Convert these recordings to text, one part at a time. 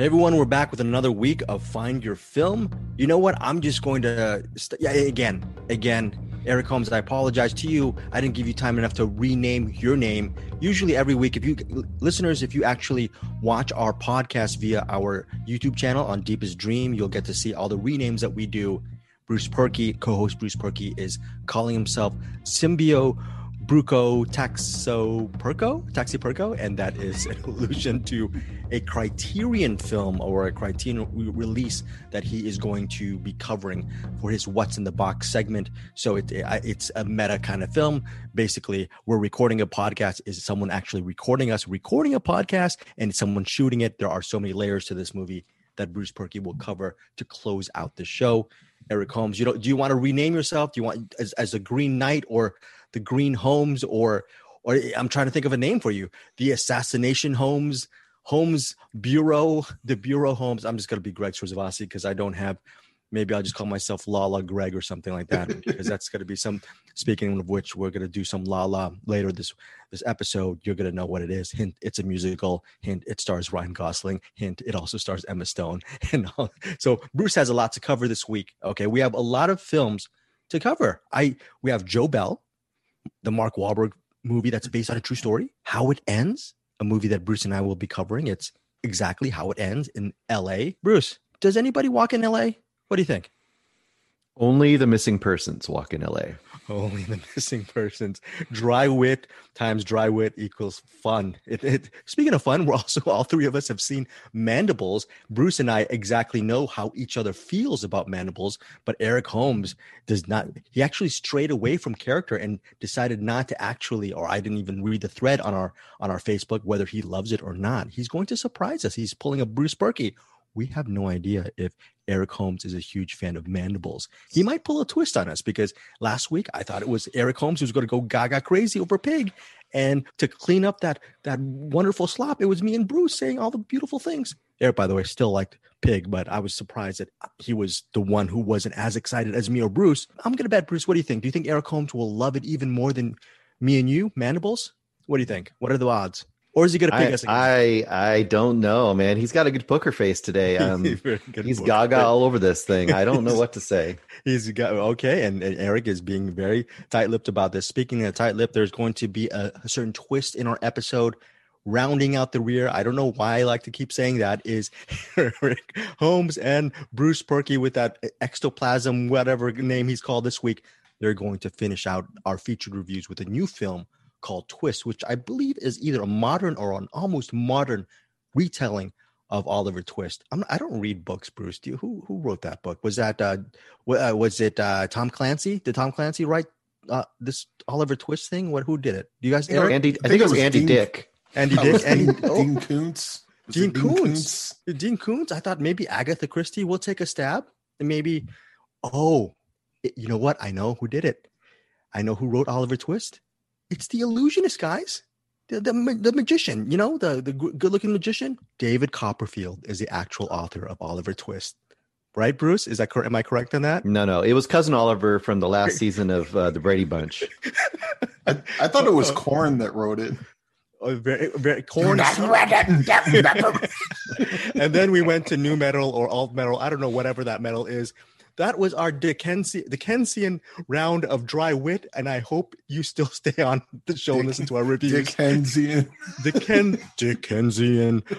Hey everyone, we're back with another week of Find Your Film. You know what? I'm just going to, again, Eric Holmes, I apologize to you. I didn't give you time enough to rename your name. Usually every week, if you listeners, if you actually watch our podcast via our YouTube channel on Deepest Dream, you'll get to see all the renames that we do. Bruce Purkey, co-host Bruce Purkey, is calling himself Symbio Bruco Taxi Perco, and that is an allusion to a Criterion film or a Criterion release that he is going to be covering for his What's in the Box segment. So it's a meta kind of film. Basically, we're recording a podcast. Is someone actually recording us recording a podcast, and someone shooting it? There are so many layers to this movie that Bruce Purkey will cover to close out the show. Eric Holmes, do you want to rename yourself? Do you want as a Green Knight or the Green Holmes, or I'm trying to think of a name for you. The Assassination Holmes, Holmes Bureau, the Bureau Holmes. I'm just going to be Greg Swarovski because I don't have, maybe I'll just call myself Lala Greg or something like that because that's going to be some, speaking of which, we're going to do some Lala later this episode. You're going to know what it is. Hint, it's a musical. Hint, it stars Ryan Gosling. Hint, it also stars Emma Stone. And so Bruce has a lot to cover this week. Okay, we have a lot of films to cover. We have Joe Bell, the Mark Wahlberg movie that's based on a true story, How It Ends, a movie that Bruce and I will be covering. It's exactly how it ends in L.A. Bruce, does anybody walk in L.A.? What do you think? Only the missing persons walk in L.A. Only the missing persons. Dry wit times dry wit equals fun. Speaking of fun, we're also, all three of us have seen Mandibles. Bruce and I exactly know how each other feels about Mandibles, but Eric Holmes does not. He actually strayed away from character and decided not to actually, or I didn't even read the thread on our Facebook, whether he loves it or not. He's going to surprise us. He's pulling a Bruce Purkey. We have no idea if Eric Holmes is a huge fan of Mandibles. He might pull a twist on us because last week I thought it was Eric Holmes who was going to go gaga crazy over Pig. And to clean up that wonderful slop, it was me and Bruce saying all the beautiful things. Eric, by the way, still liked Pig, but I was surprised that he was the one who wasn't as excited as me or Bruce. I'm going to bet, Bruce, what do you think? Do you think Eric Holmes will love it even more than me and you, Mandibles? What do you think? What are the odds? Or is he going to pick us again? I don't know, man. He's got a good poker face today. He's gaga all over this thing. I don't know what to say. He's got okay, and Eric is being very tight-lipped about this. Speaking of tight-lipped, there's going to be a certain twist in our episode. Rounding out the rear, I don't know why I like to keep saying that, is Eric Holmes and Bruce Purkey with that ectoplasm, whatever name he's called this week. They're going to finish out our featured reviews with a new film called Twist, which I believe is either a modern or an almost modern retelling of Oliver Twist. I don't read books, Bruce. Do you? Who wrote that book? Was that was it Tom Clancy? Did Tom Clancy write this Oliver Twist thing? Who did it? Do you guys? Eric? Andy, I think it was Andy Dick. Andy Dick. Dean Koontz. Dean Koontz. I thought maybe Agatha Christie will take a stab, and maybe. Oh, you know what? I know who did it. I know who wrote Oliver Twist. It's the illusionist, guys, the magician, you know, the good-looking magician. David Copperfield is the actual author of Oliver Twist. Right, Bruce? Is that correct? Am I correct on that? No. It was Cousin Oliver from the last season of the Brady Bunch. I thought it was Korn that wrote it. Oh, very Korn. And then we went to new metal or alt metal. I don't know, whatever that metal is. That was our Dickensian round of dry wit, and I hope you still stay on the show and listen to our reviews. Dickensian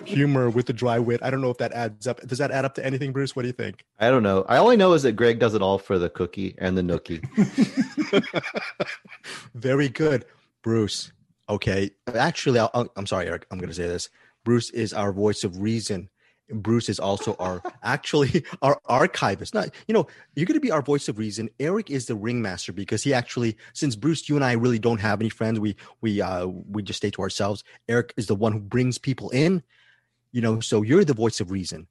humor with the dry wit. I don't know if that adds up. Does that add up to anything, Bruce? What do you think? I don't know. I only know is that Greg does it all for the cookie and the nookie. Very good, Bruce. Okay. Actually, I'm sorry, Eric. I'm going to say this. Bruce is our voice of reason. Bruce is also our archivist. Not, you know, you're going to be our voice of reason. Eric is the ringmaster because he actually, since Bruce, you and I really don't have any friends, we just stay to ourselves. Eric is the one who brings people in, you know. So you're the voice of reason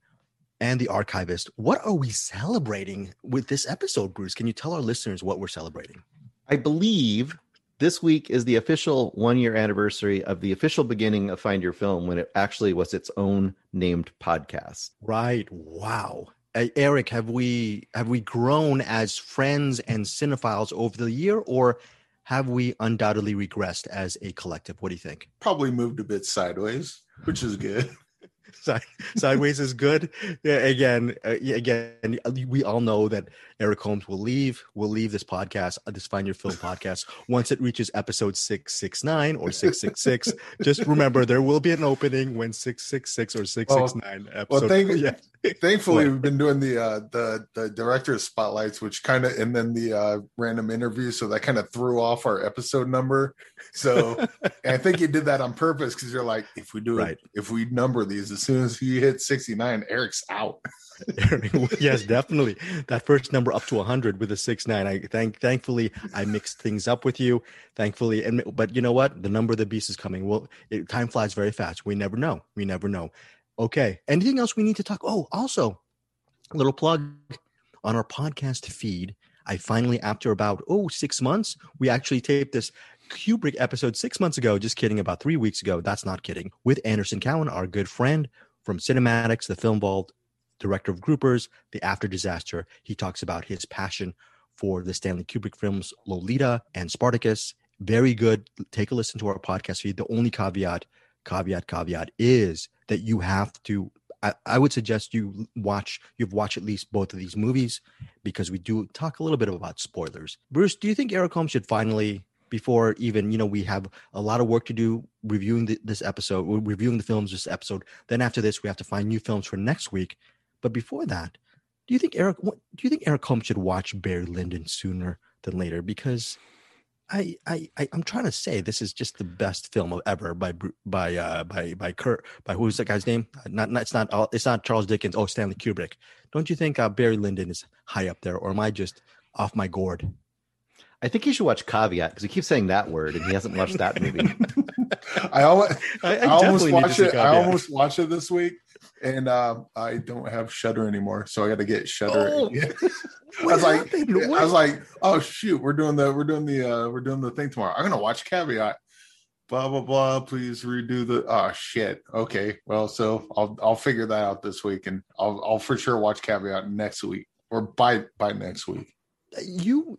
and the archivist. What are we celebrating with this episode, Bruce? Can you tell our listeners what we're celebrating? I believe this week is the official one-year anniversary of the official beginning of Find Your Film, when it actually was its own named podcast. Right. Wow. Eric, have we grown as friends and cinephiles over the year, or have we undoubtedly regressed as a collective? What do you think? Probably moved a bit sideways, which is good. Sideways is good. Yeah, again, we all know that Eric Holmes will leave this podcast, this Find Your Film podcast, once it reaches episode 669 or 666. Just remember, there will be an opening when 666 or 669 episode. Well, thankfully, we've been doing the director's spotlights, which kind of, and then the random interview, so that kind of threw off our episode number. So I think you did that on purpose, because you're like, if we do it, if we number these, as soon as you hit 69, Eric's out. Yes, definitely. That first number up to 100 with a 69. Thankfully, I mixed things up with you. Thankfully, but you know what? The number of the beast is coming. Well, time flies very fast. We never know. Okay. Anything else we need to talk? Oh, also, a little plug on our podcast feed. I finally, after about 6 months, we actually taped this Kubrick episode 6 months ago. Just kidding, about 3 weeks ago. That's not kidding. With Anderson Cowan, our good friend from Cinematics, the Film Vault, director of Groupers, The After Disaster. He talks about his passion for the Stanley Kubrick films Lolita and Spartacus. Very good. Take a listen to our podcast feed. The only caveat is that you have to, I would suggest you've watched at least both of these movies, because we do talk a little bit about spoilers. Bruce, do you think Eric Holmes should finally, before even, we have a lot of work to do reviewing this episode, reviewing the films this episode. Then after this, we have to find new films for next week. But before that, do you think Eric Holmes should watch Barry Lyndon sooner than later? Because I'm trying to say this is just the best film of ever by who's that guy's name? It's not Charles Dickens. Oh, Stanley Kubrick. Don't you think Barry Lyndon is high up there, or am I just off my gourd? I think he should watch Caveat, because he keeps saying that word and he hasn't watched that movie. I almost watched it this week, and I don't have Shudder anymore, so I got to get Shudder. Oh, I was like, oh shoot, we're doing the thing tomorrow. I'm gonna watch Caveat. Blah blah blah. Please redo the. Oh shit. Okay. Well, so I'll figure that out this week, and I'll for sure watch Caveat next week, or by next week. You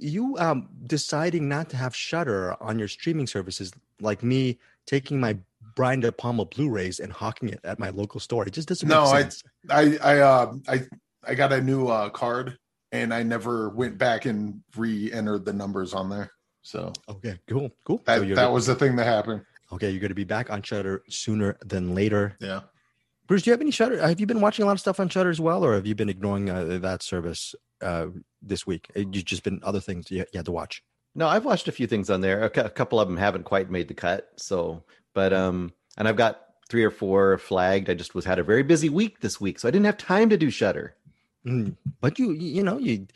deciding not to have Shudder on your streaming services, like me taking my Brian De Palma Blu-rays and hawking it at my local store. It just doesn't make sense. I got a new card, and I never went back and re-entered the numbers on there. So okay, cool. That was the thing that happened. Okay, you're going to be back on Shudder sooner than later. Yeah. Bruce, do you have any Shudder? Have you been watching a lot of stuff on Shudder as well, or have you been ignoring that service this week? You've just been other things you had to watch. No, I've watched a few things on there. A couple of them haven't quite made the cut. So, but and I've got 3 or 4 flagged. I just had a very busy week this week, so I didn't have time to do Shudder. But you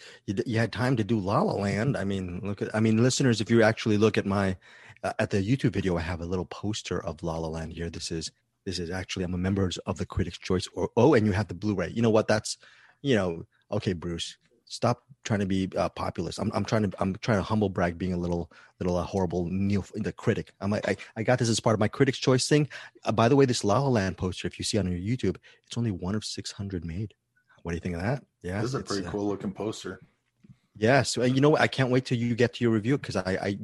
had time to do La La Land. I mean, listeners, if you actually look at my at the YouTube video, I have a little poster of La La Land here. This is actually, I'm a member of the Critics' Choice. And you have the Blu-ray. You know what? That's okay, Bruce. Stop trying to be populist. I'm trying to humble brag being a little horrible the critic. I got this as part of my Critics' Choice thing. By the way, this La La Land poster, if you see on your YouTube, it's only one of 600 made. What do you think of that? Yeah, this is a pretty cool looking poster. Yeah, so you know what? I can't wait till you get to your review, because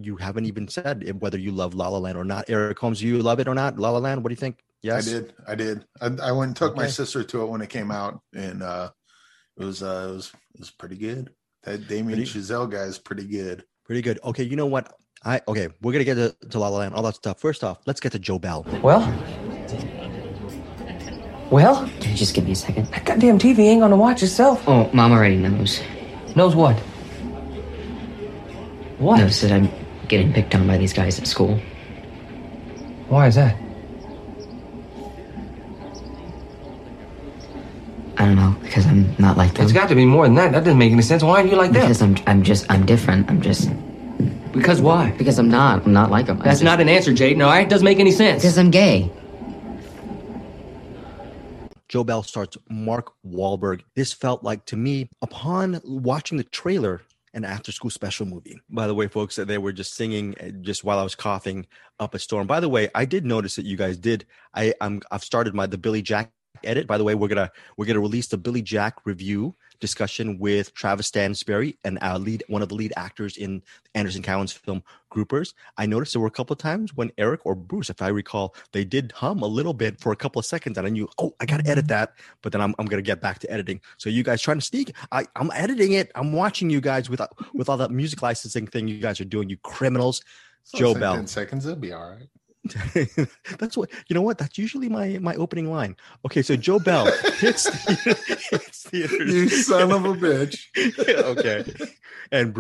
you haven't even said whether you love La La Land or not. Eric Holmes, you love it or not? La La Land, what do you think? Yes, I did. I went and took my sister to it when it came out, and it was pretty good. That Damien Chazelle guy is pretty good. Pretty good. Okay, you know what? We're gonna get to La La Land, all that stuff. First off, let's get to Joe Bell. Well, just give me a second. That goddamn TV ain't gonna watch itself. Oh, Mom already knows. Knows what? What? Knows that I'm getting picked on by these guys at school. Why is that? I don't know, because I'm not like that. It's got to be more than that. That doesn't make any sense. Why are you like that? Because I'm different. I'm just... Because why? Because I'm not like them. That's not an answer, Jaden, all right? It doesn't make any sense. Because I'm gay. Joe Bell starts Mark Wahlberg. This felt like, to me, upon watching the trailer, an after-school special movie. By the way, folks, they were just singing just while I was coughing up a storm. By the way, I did notice that you guys did. I've started the Billy Jack edit. By the way, we're gonna release the Billy Jack review discussion with Travis Stansberry and our one of the lead actors in Anderson Cowan's film Groupers. I noticed there were a couple of times when Eric or Bruce, if I recall, they did hum a little bit for a couple of seconds, and I knew, oh, I gotta edit that. But then I'm gonna get back to editing. So you guys trying to sneak? I'm editing it. I'm watching you guys with all that music licensing thing you guys are doing. You criminals. So Joe Bell. 10 seconds, it'll be all right. That's what, you know what, that's usually my opening line. Okay, so Joe Bell hits theaters. You son of a bitch. Okay. And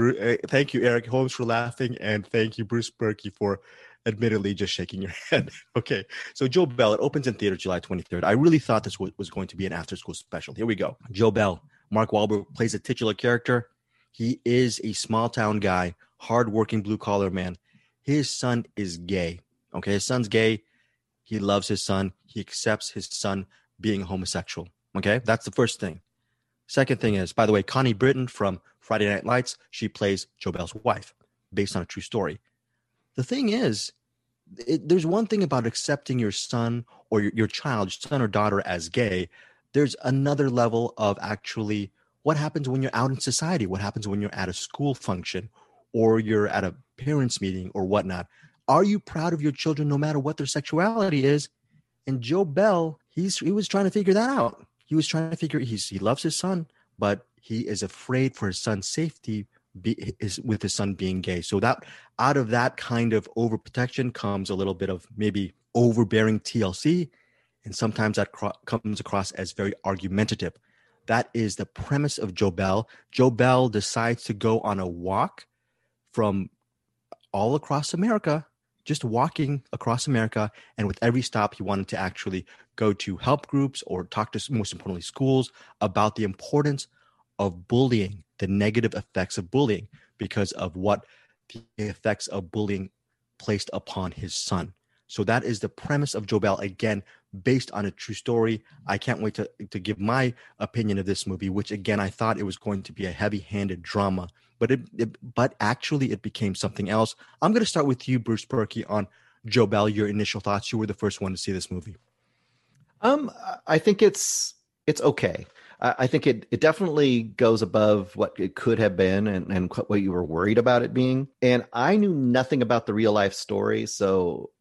thank you, Eric Holmes, for laughing, and thank you, Bruce Purkey, for admittedly just shaking your head. Okay, so Joe Bell, it opens in theater July 23rd. I really thought this was going to be an after-school special. Here we go. Joe Bell. Mark Wahlberg plays a titular character. He is a small-town guy, hard-working blue-collar man. His son is gay. Okay, his son's gay. He loves his son. He accepts his son being homosexual. Okay, that's the first thing. Second thing is, by the way, Connie Britton from Friday Night Lights, she plays Joe Bell's wife based on a true story. The thing is, there's one thing about accepting your son or your child, son or daughter, as gay. There's another level of actually what happens when you're out in society, what happens when you're at a school function or you're at a parents' meeting or whatnot. Are you proud of your children no matter what their sexuality is? And Joe Bell, he was trying to figure that out. He was trying to figure, he loves his son, but he is afraid for his son's safety with his son being gay. So that out of that kind of overprotection comes a little bit of maybe overbearing TLC. And sometimes that comes across as very argumentative. That is the premise of Joe Bell. Joe Bell decides to go on a walk from all across America, just walking across America. And with every stop, he wanted to actually go to help groups or talk to, most importantly, schools about the importance of bullying, the negative effects of bullying, because of what the effects of bullying placed upon his son. So that is the premise of Joe Bell, again, based on a true story. I can't wait to give my opinion of this movie, which, again, I thought it was going to be a heavy-handed drama. But actually it became something else. I'm going to start with you, Bruce Purkey, on Joe Bell, your initial thoughts. You were the first one to see this movie. I think it's okay. I think it definitely goes above what it could have been and what you were worried about it being. And I knew nothing about the real life story. So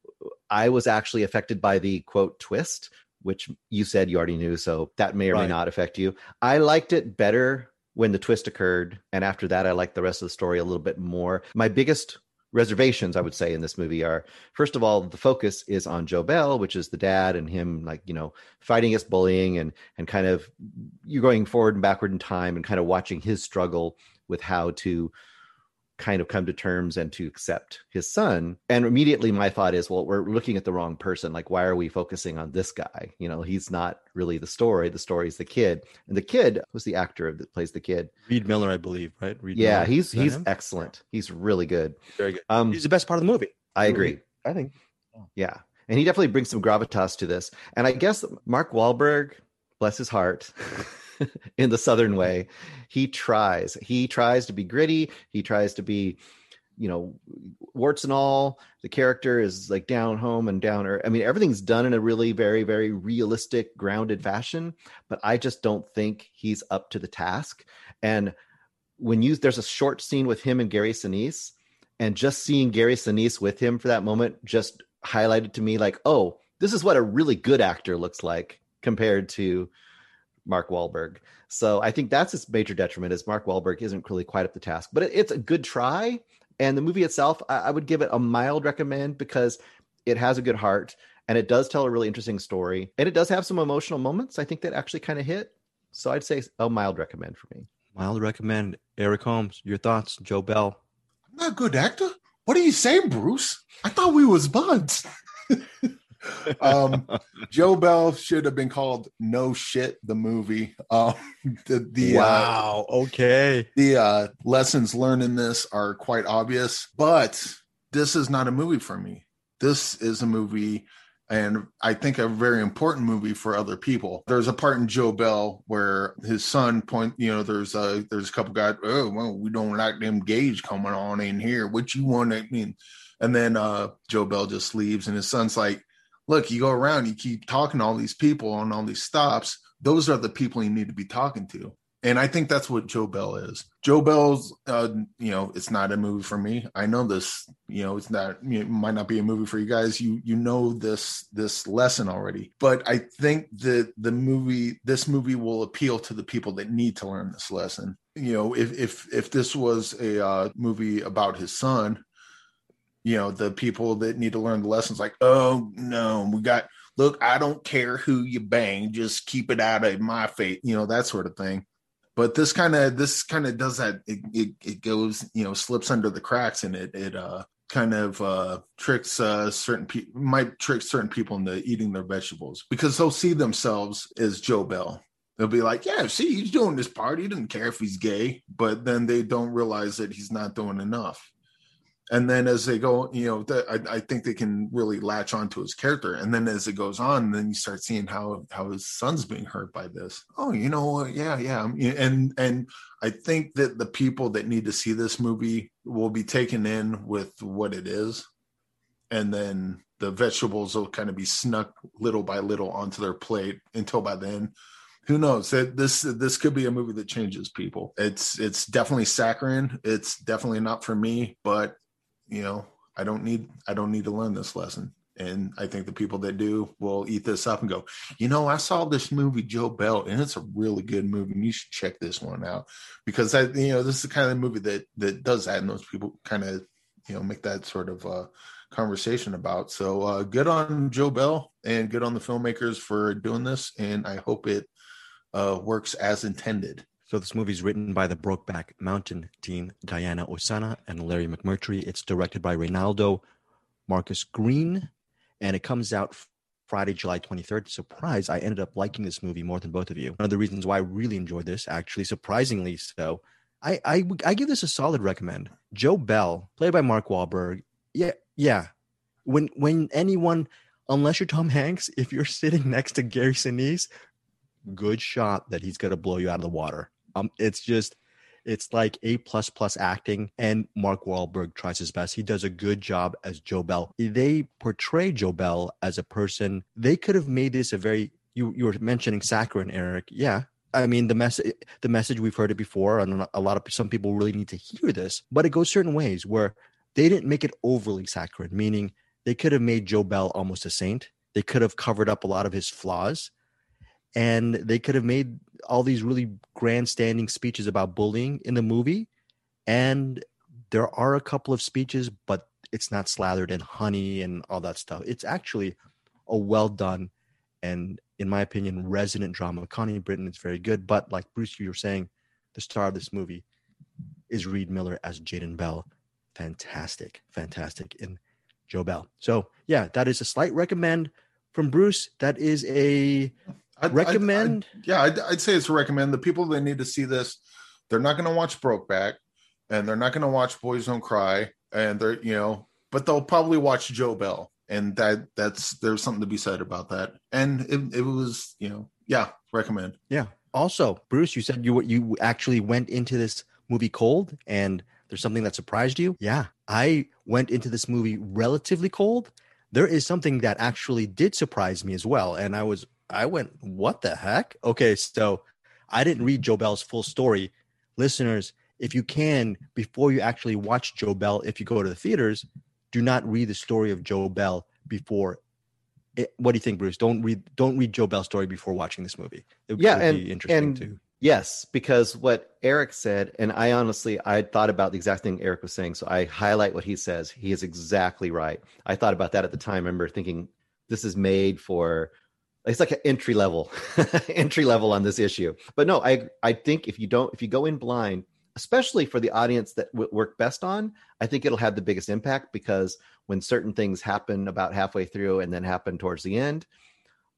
I was actually affected by the, quote, twist, which you said you already knew. So that may or may not affect you. I liked it better when the twist occurred. And after that, I liked the rest of the story a little bit more. My biggest reservations, I would say, in this movie are, first of all, the focus is on Joe Bell, which is the dad and him, like, you know, fighting his bullying and kind of you're going forward and backward in time and kind of watching his struggle with how to kind of come to terms and to accept his son. And immediately my thought is, well, we're looking at the wrong person. Like, why are we focusing on this guy? You know, he's not really the story. The story is the kid. And the kid, who's the actor that plays the kid? Reed Miller, I believe, right? Reed Miller. He's excellent. He's really good. Very good. He's the best part of the movie. I agree. I think. Yeah. And he definitely brings some gravitas to this. And I guess Mark Wahlberg, bless his heart, in the Southern way, he tries to be gritty. He tries to be, you know, warts and all. The character is like down home and downer. I mean, everything's done in a really very, very realistic, grounded fashion, but I just don't think he's up to the task. And there's a short scene with him and Gary Sinise, and just seeing Gary Sinise with him for that moment just highlighted to me, like, oh, this is what a really good actor looks like compared to Mark Wahlberg. So I think that's his major detriment, is Mark Wahlberg isn't really quite up to task, but it's a good try. And the movie itself, I would give it a mild recommend because it has a good heart and it does tell a really interesting story. And it does have some emotional moments, I think, that actually kind of hit. So I'd say a mild recommend for me. Mild recommend. Eric Holmes, your thoughts, Joe Bell. I'm not a good actor. What are you saying, Bruce? I thought we was buds. Joe Bell should have been called No Shit the movie. The lessons learned in this are quite obvious, but this is not a movie for me. This is a movie, and I think a very important movie for other people. There's a part in Joe Bell where his son there's a couple guys, oh well, we don't like them gays coming on in here, what you want to mean? And then Joe Bell just leaves, and his son's like, look, you go around, you keep talking to all these people on all these stops. Those are the people you need to be talking to. And I think that's what Joe Bell is. Joe Bell's, you know, it's not a movie for me. I know this, you know, it's not, it might not be a movie for you guys. You know this lesson already. But I think that this movie will appeal to the people that need to learn this lesson. You know, if this was a movie about his son, you know, the people that need to learn the lessons, like, oh no, we got, look, I don't care who you bang, just keep it out of my fate, you know, that sort of thing. But this kind of does that. It goes, you know, slips under the cracks, and it kind of tricks certain people, might trick certain people into eating their vegetables, because they'll see themselves as Joe Bell. They'll be like, yeah, see, he's doing this part. He doesn't care if he's gay, but then they don't realize that he's not doing enough. And then as they go, you know, I think they can really latch onto his character. And then as it goes on, then you start seeing how his son's being hurt by this. Oh, you know, yeah. And I think that the people that need to see this movie will be taken in with what it is. And then the vegetables will kind of be snuck little by little onto their plate until by then, who knows, that this could be a movie that changes people. It's definitely saccharine. It's definitely not for me, but you know, I don't need to learn this lesson. And I think the people that do will eat this up and go, you know, I saw this movie, Joe Bell, and it's a really good movie. And you should check this one out, because I, you know, this is the kind of movie that does that. And those people kind of, you know, make that sort of conversation about. So good on Joe Bell and good on the filmmakers for doing this. And I hope it works as intended. So this movie is written by the Brokeback Mountain team, Diana Osana and Larry McMurtry. It's directed by Reynaldo Marcus Green, and it comes out Friday, July 23rd. Surprise, I ended up liking this movie more than both of you. One of the reasons why I really enjoyed this, actually, surprisingly so, I give this a solid recommend. Joe Bell, played by Mark Wahlberg. Yeah. When anyone, unless you're Tom Hanks, if you're sitting next to Gary Sinise, good shot that he's going to blow you out of the water. It's like A++ acting, and Mark Wahlberg tries his best. He does a good job as Joe Bell. They portray Joe Bell as a person. They could have made this a very, you were mentioning saccharine, Eric. Yeah. I mean, the message, we've heard it before, and some people really need to hear this, but it goes certain ways where they didn't make it overly saccharine, meaning they could have made Joe Bell almost a saint. They could have covered up a lot of his flaws, and they could have made all these really grandstanding speeches about bullying in the movie. And there are a couple of speeches, but it's not slathered in honey and all that stuff. It's actually a well done and, in my opinion, resonant drama. Connie Britton is very good. But like Bruce, you were saying, the star of this movie is Reed Miller as Jaden Bell. Fantastic in Joe Bell. So, yeah, that is a slight recommend from Bruce. That is a... recommend? I'd say it's a recommend. The people that need to see this, they're not going to watch Brokeback, and they're not going to watch Boys Don't Cry, and they're, you know, but they'll probably watch Joe Bell, and that's there's something to be said about that. And it was, you know, yeah, recommend. Yeah. Also, Bruce, you said you actually went into this movie cold, and there's something that surprised you. Yeah, I went into this movie relatively cold. There is something that actually did surprise me as well, and I went, what the heck? Okay, so I didn't read Joe Bell's full story. Listeners, if you can, before you actually watch Joe Bell, if you go to the theaters, do not read the story of Joe Bell before. What do you think, Bruce? Don't read Joe Bell's story before watching this movie. It would be interesting too. Yes, because what Eric said, and I honestly, I thought about the exact thing Eric was saying, so I highlight what he says. He is exactly right. I thought about that at the time. I remember thinking, this is made for... It's like an entry level on this issue. But no, I think if you go in blind, especially for the audience that work best on, I think it'll have the biggest impact, because when certain things happen about halfway through and then happen towards the end,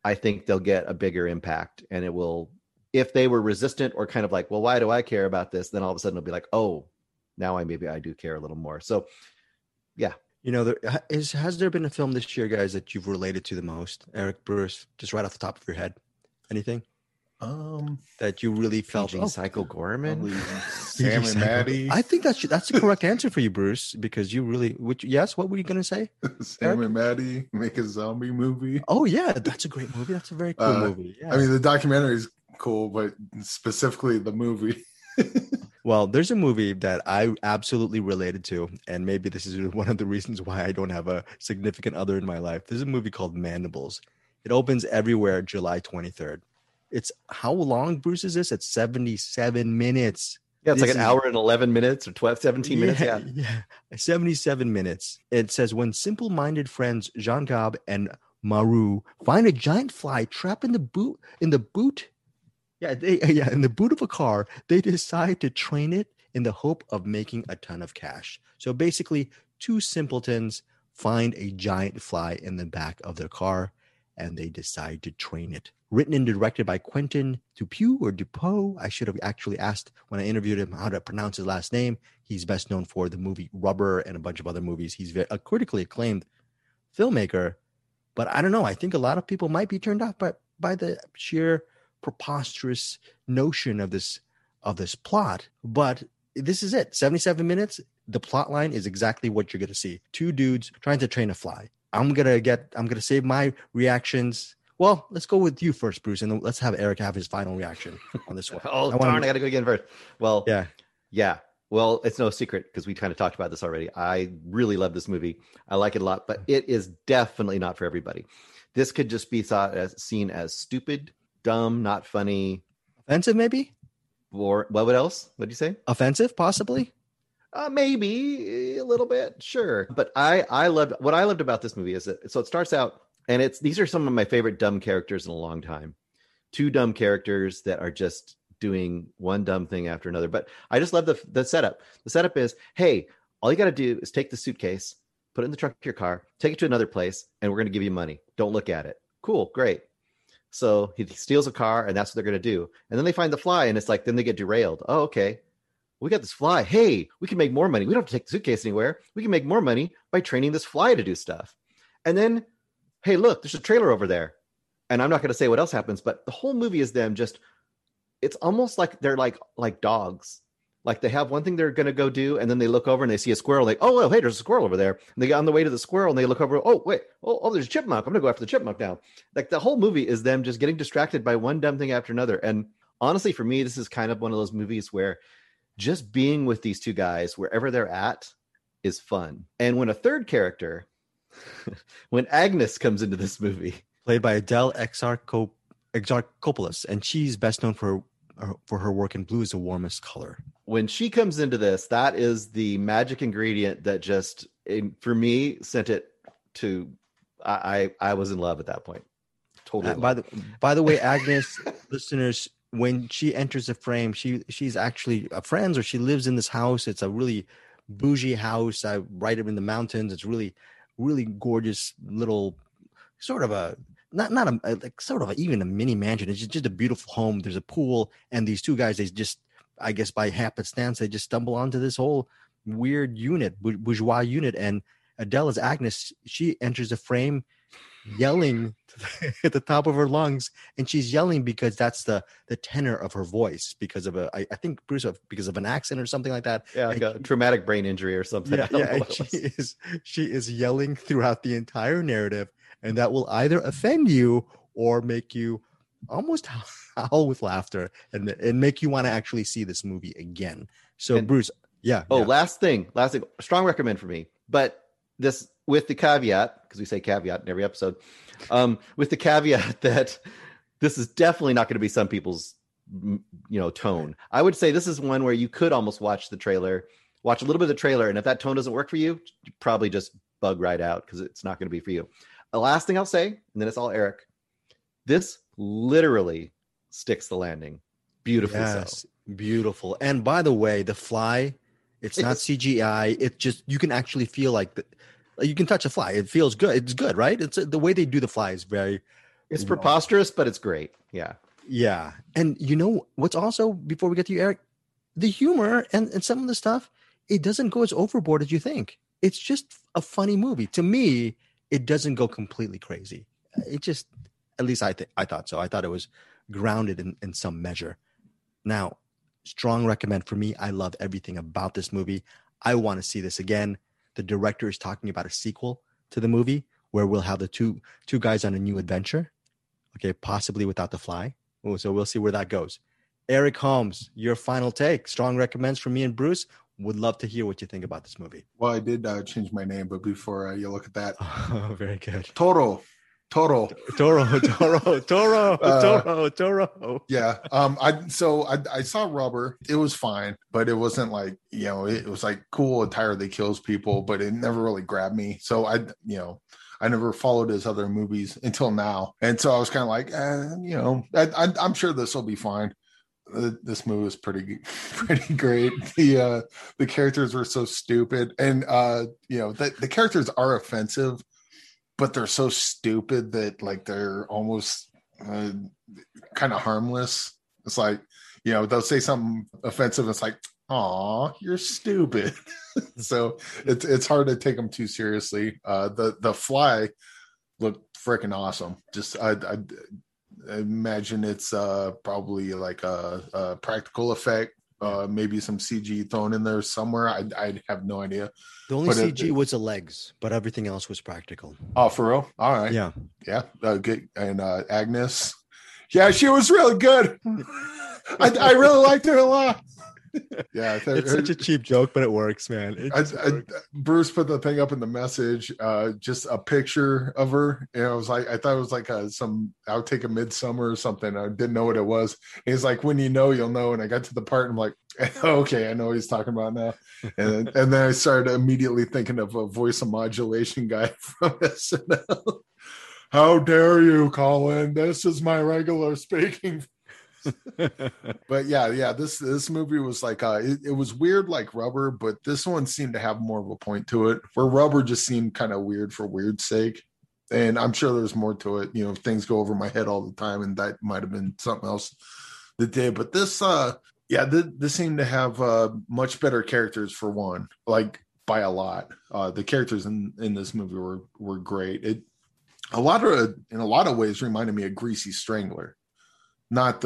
I think they'll get a bigger impact. And it will, if they were resistant or kind of like, well, why do I care about this? Then all of a sudden it'll be like, oh, now maybe I do care a little more. So yeah. You know, has there been a film this year, guys, that you've related to the most? Eric, Bruce, just right off the top of your head, anything? That you really felt in Psycho Gorman, Sam and Maddie. I think that's the correct answer for you, Bruce, because you really. What were you gonna say? Sam and Maddie make a zombie movie. Oh yeah, that's a great movie. That's a very cool movie. Yeah. I mean, the documentary is cool, but specifically the movie. Well, there's a movie that I absolutely related to, and maybe this is one of the reasons why I don't have a significant other in my life. There's a movie called Mandibles. It opens everywhere July 23rd. It's how long, Bruce, is this? It's 77 minutes. Yeah, it's like an hour and 11 minutes or 17 minutes. Yeah. 77 minutes. It says, when simple-minded friends Jean Gab and Maru find a giant fly trapped in the boot of a car, they decide to train it in the hope of making a ton of cash. So basically, two simpletons find a giant fly in the back of their car, and they decide to train it. Written and directed by Quentin Dupieux. I should have actually asked when I interviewed him how to pronounce his last name. He's best known for the movie Rubber and a bunch of other movies. He's a critically acclaimed filmmaker, but I don't know. I think a lot of people might be turned off by the sheer preposterous notion of this plot, but this is it. 77 minutes. The plot line is exactly what you're going to see. Two dudes trying to train a fly. I'm going to save my reactions. Well, let's go with you first, Bruce, and then let's have Eric have his final reaction on this one. I got to go again first. Well, yeah. Well, it's no secret because we kind of talked about this already. I really love this movie. I like it a lot, but it is definitely not for everybody. This could just be seen as stupid, dumb, not funny, offensive, maybe. Or what else? What do you say? Offensive, possibly. Maybe a little bit, sure. But I loved about this movie is that it starts out, and these are some of my favorite dumb characters in a long time. Two dumb characters that are just doing one dumb thing after another. But I just love the setup. The setup is, hey, all you got to do is take the suitcase, put it in the trunk of your car, take it to another place, and we're going to give you money. Don't look at it. Cool, great. So he steals a car, and that's what they're going to do. And then they find the fly, and it's like, then they get derailed. Oh, okay. We got this fly. Hey, we can make more money. We don't have to take the suitcase anywhere. We can make more money by training this fly to do stuff. And then, hey, look, there's a trailer over there. And I'm not going to say what else happens, but the whole movie is them just, it's almost like they're like dogs. Like they have one thing they're going to go do, and then they look over and they see a squirrel. Like, oh, hey, there's a squirrel over there. And they get on the way to the squirrel, and they look over. Oh, wait. Oh, there's a chipmunk. I'm going to go after the chipmunk now. Like the whole movie is them just getting distracted by one dumb thing after another. And honestly, for me, this is kind of one of those movies where just being with these two guys, wherever they're at, is fun. And when a third character, when Agnes comes into this movie. Played by Adele Exarchopoulos, and she's best known for her work in Blue Is the Warmest Color. When she comes into this, that is the magic ingredient that just, for me, sent it to. I was in love at that point. Totally. By the way, Agnes, listeners, when she enters the frame, she's actually a friend, or she lives in this house. It's a really bougie house, right up in the mountains. It's really, really gorgeous little sort of a. Not a like sort of even a mini mansion. It's just a beautiful home. There's a pool, and these two guys, they just, I guess by happenstance, they just stumble onto this whole weird unit, bourgeois unit. And Adele is Agnes. She enters the frame, yelling at the top of her lungs, and she's yelling because that's the tenor of her voice because of I think Bruce, because of an accident or something like that. Yeah, like a traumatic brain injury or something. Yeah. She is yelling throughout the entire narrative. And that will either offend you or make you almost howl with laughter and make you want to actually see this movie again. So, Bruce, yeah. Oh, yeah. Last thing. Strong recommend for me. But this with the caveat, because we say caveat in every episode, with the caveat that this is definitely not going to be some people's, tone. I would say this is one where you could almost watch a little bit of the trailer. And if that tone doesn't work for you, you probably just bug right out because it's not going to be for you. The last thing I'll say, and then it's all Eric. This literally sticks the landing. Beautifully. Yes, so. Beautiful. And by the way, the fly, it's not CGI. It just, you can actually feel like you can touch a fly. It feels good. It's good, right? It's the way they do the fly is very. It's preposterous, but it's great. Yeah. Yeah. And you know what's also, before we get to you, Eric, the humor and some of the stuff, it doesn't go as overboard as you think. It's just a funny movie. To me, it doesn't go completely crazy. It just, at least I thought so. I thought it was grounded in some measure. Now, strong recommend for me. I love everything about this movie. I want to see this again. The director is talking about a sequel to the movie where we'll have the two guys on a new adventure. Okay, possibly without the fly. Ooh, so we'll see where that goes. Eric Holmes, your final take. Strong recommends from me and Bruce. Would love to hear what you think about this movie. Well, I did change my name, but before you look at that. Oh, very good. Toro. Yeah. I saw Rubber. It was fine, but it wasn't like, you know, it was like cool entirely kills people, but it never really grabbed me. So I never followed his other movies until now. And so I was kind of like, I'm sure this will be fine. This movie was pretty great. The characters were so stupid, and the characters are offensive, but they're so stupid that like they're almost kind of harmless. It's like, you know, they'll say something offensive. It's like, "Aw, you're stupid." So it's hard to take them too seriously. The fly looked freaking awesome. Just I imagine it's probably like a practical effect, maybe some CG thrown in there somewhere. I have no idea. The only CG was the legs, but everything else was practical. Oh, for real? All right. Yeah. Good. And Agnes, yeah, she was really good. I really liked her a lot. Yeah, it's such a cheap joke, but it works, man. It works. Bruce put the thing up in the message, just a picture of her, and I was like, I thought it was like some outtake of Midsummer or something. I didn't know what it was. He's like, when you know, you'll know. And I got to the part, and I'm like, okay, I know what he's talking about now. And then I started immediately thinking of a voice modulation guy from SNL. How dare you, Colin? This is my regular speaking. But yeah, this movie was like it was weird like Rubber, but this one seemed to have more of a point to it, where Rubber just seemed kind of weird for weird's sake. And I'm sure there's more to it, you know, things go over my head all the time, and that might have been something else the day. But this seemed to have much better characters, for one, like by a lot. The characters in this movie were great. In a lot of ways reminded me of Greasy Strangler. Not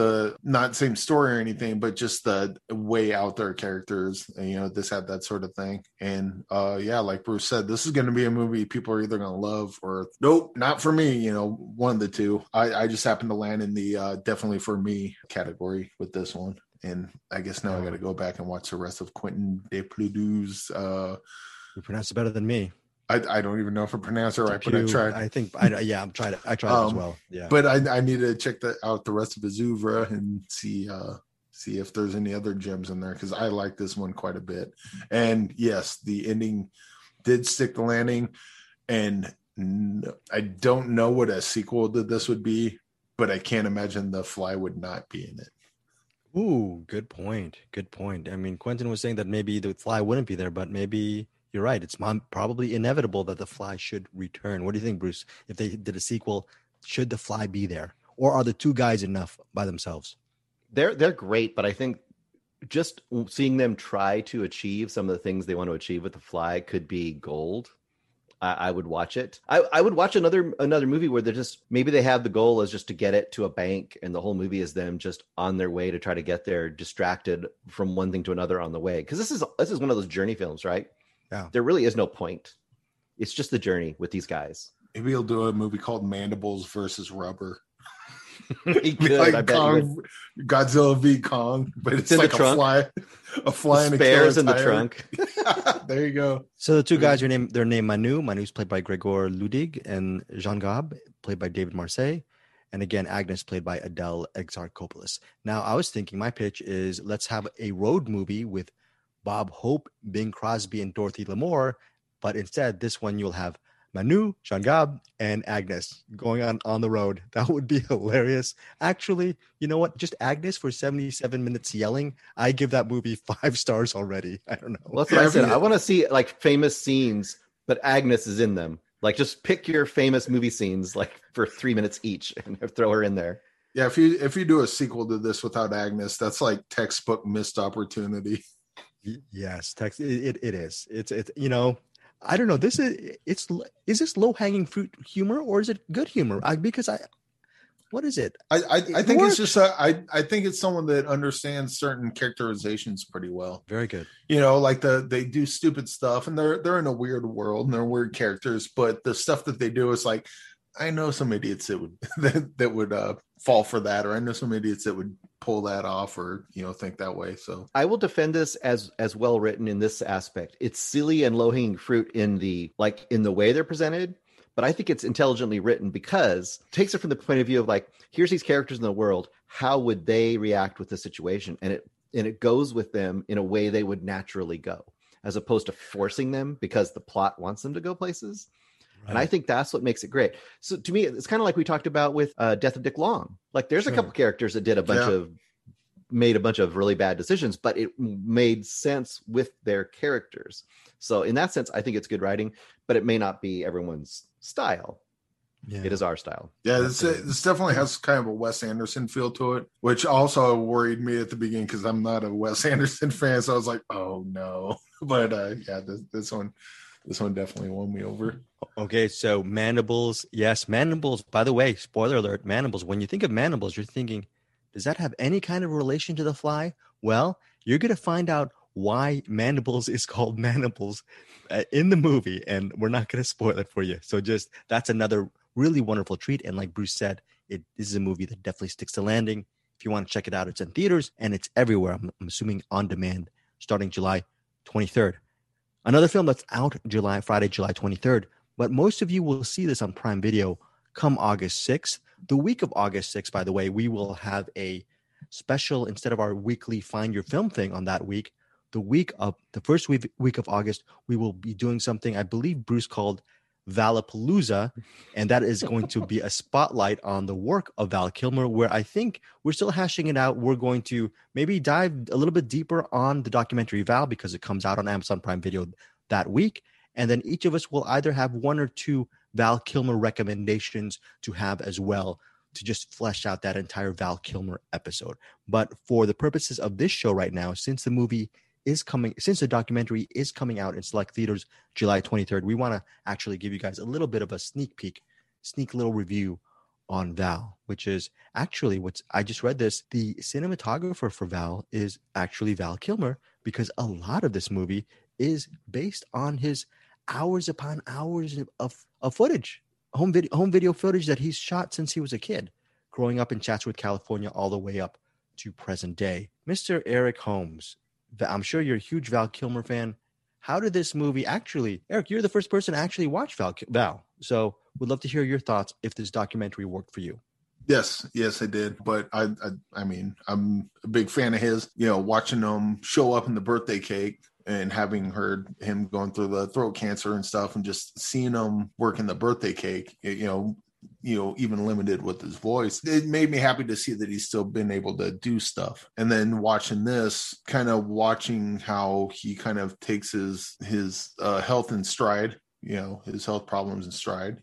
same story or anything, but just the way out there characters, and, you know, this had that sort of thing. And like Bruce said, this is going to be a movie people are either going to love or nope, not for me. You know, one of the two. I just happened to land in the definitely for me category with this one. And I guess now I got to go back and watch the rest of Quentin Dupieux's. You pronounce it better than me. I don't even know if I pronounce it right, but I tried. I tried it as well. Yeah, but I need to check out the rest of his oeuvre and see if there's any other gems in there, because I like this one quite a bit. And yes, the ending did stick the landing, and I don't know what a sequel to this would be, but I can't imagine The Fly would not be in it. Ooh, good point. I mean, Quentin was saying that maybe The Fly wouldn't be there, but maybe. You're right. It's probably inevitable that The Fly should return. What do you think, Bruce? If they did a sequel, should The Fly be there, or are the two guys enough by themselves? They're great, but I think just seeing them try to achieve some of the things they want to achieve with The Fly could be gold. I would watch it. I would watch another movie where they're just, maybe they have the goal is just to get it to a bank, and the whole movie is them just on their way to try to get there, distracted from one thing to another on the way. Because this is one of those journey films, right? Yeah. There really is no point. It's just the journey with these guys. Maybe he'll do a movie called Mandibles versus Rubber. He could, like I bet Kong, he would. Godzilla v. Kong, but it's like a fly and a spares in the trunk. There you go. So the two guys are named. They're named Manu. Manu's played by Gregor Ludig, and Jean Gab played by David Mamet, and again Agnes played by Adele Exarchopoulos. Now I was thinking, my pitch is let's have a road movie with Bob Hope, Bing Crosby, and Dorothy L'Amour. But instead, this one, you'll have Manu, Jean Gab, and Agnes going on the road. That would be hilarious. Actually, you know what? Just Agnes for 77 minutes yelling. I give that movie 5 stars already. I don't know. Well, that's what I said. I want to see like famous scenes, but Agnes is in them. Like just pick your famous movie scenes like for 3 minutes each and throw her in there. Yeah, if you do a sequel to this without Agnes, that's like textbook missed opportunity. Yes, it is. It's you know, I don't know. This is this low hanging fruit humor, or is it good humor? Because What is it? I think it works. It's just I think it's someone that understands certain characterizations pretty well. Very good. You know, like they do stupid stuff, and they're in a weird world, and they're weird characters. But the stuff that they do is like, I know some idiots that would fall for that, or I know some idiots that would pull that off, or think that way. So I will defend this as well written in this aspect. It's silly and low hanging fruit in the way they're presented. But I think it's intelligently written because it takes it from the point of view of like, here's these characters in the world. How would they react with the situation? And it goes with them in a way they would naturally go, as opposed to forcing them because the plot wants them to go places. Right. And I think that's what makes it great. So to me, it's kind of like we talked about with Death of Dick Long. Like there's a couple characters that made a bunch of really bad decisions, but it made sense with their characters. So in that sense, I think it's good writing, but it may not be everyone's style. Yeah. It is our style. Yeah, this definitely has kind of a Wes Anderson feel to it, which also worried me at the beginning because I'm not a Wes Anderson fan. So I was like, oh no. But this one definitely won me over. Okay, so Mandibles. Yes, Mandibles. By the way, spoiler alert, Mandibles. When you think of Mandibles, you're thinking, does that have any kind of relation to The Fly? Well, you're going to find out why Mandibles is called Mandibles in the movie, and we're not going to spoil it for you. So just, that's another really wonderful treat. And like Bruce said, this is a movie that definitely sticks the landing. If you want to check it out, it's in theaters and it's everywhere. I'm assuming on demand starting July 23rd. Another film that's out Friday, July 23rd, but most of you will see this on Prime Video come August 6th. The week of August 6th, by the way, we will have a special, instead of our weekly Find Your Film thing on that week, the week of the first week of August, we will be doing something I believe Bruce called Valapalooza, and that is going to be a spotlight on the work of Val Kilmer, where I think we're still hashing it out. We're going to maybe dive a little bit deeper on the documentary Val because it comes out on Amazon Prime Video that week, and then each of us will either have one or two Val Kilmer recommendations to have as well to just flesh out that entire Val Kilmer episode. But for the purposes of this show right now, since the documentary is coming out in select theaters July 23rd, we want to actually give you guys a little bit of a sneak little review on Val, which is actually what I just read this. The cinematographer for Val is actually Val Kilmer because a lot of this movie is based on his hours upon hours of footage, home video footage that he's shot since he was a kid, growing up in Chatsworth, California, all the way up to present day. Mr. Eric Holmes, I'm sure you're a huge Val Kilmer fan. How did this movie actually, Eric, you're the first person to actually watch Val. So we'd love to hear your thoughts if this documentary worked for you. Yes, I did. But I mean, I'm a big fan of his, watching him show up in the birthday cake and having heard him going through the throat cancer and stuff and just seeing him work in the birthday cake, even limited with his voice, it made me happy to see that he's still been able to do stuff. And then watching how he kind of takes his health in stride, his health problems in stride,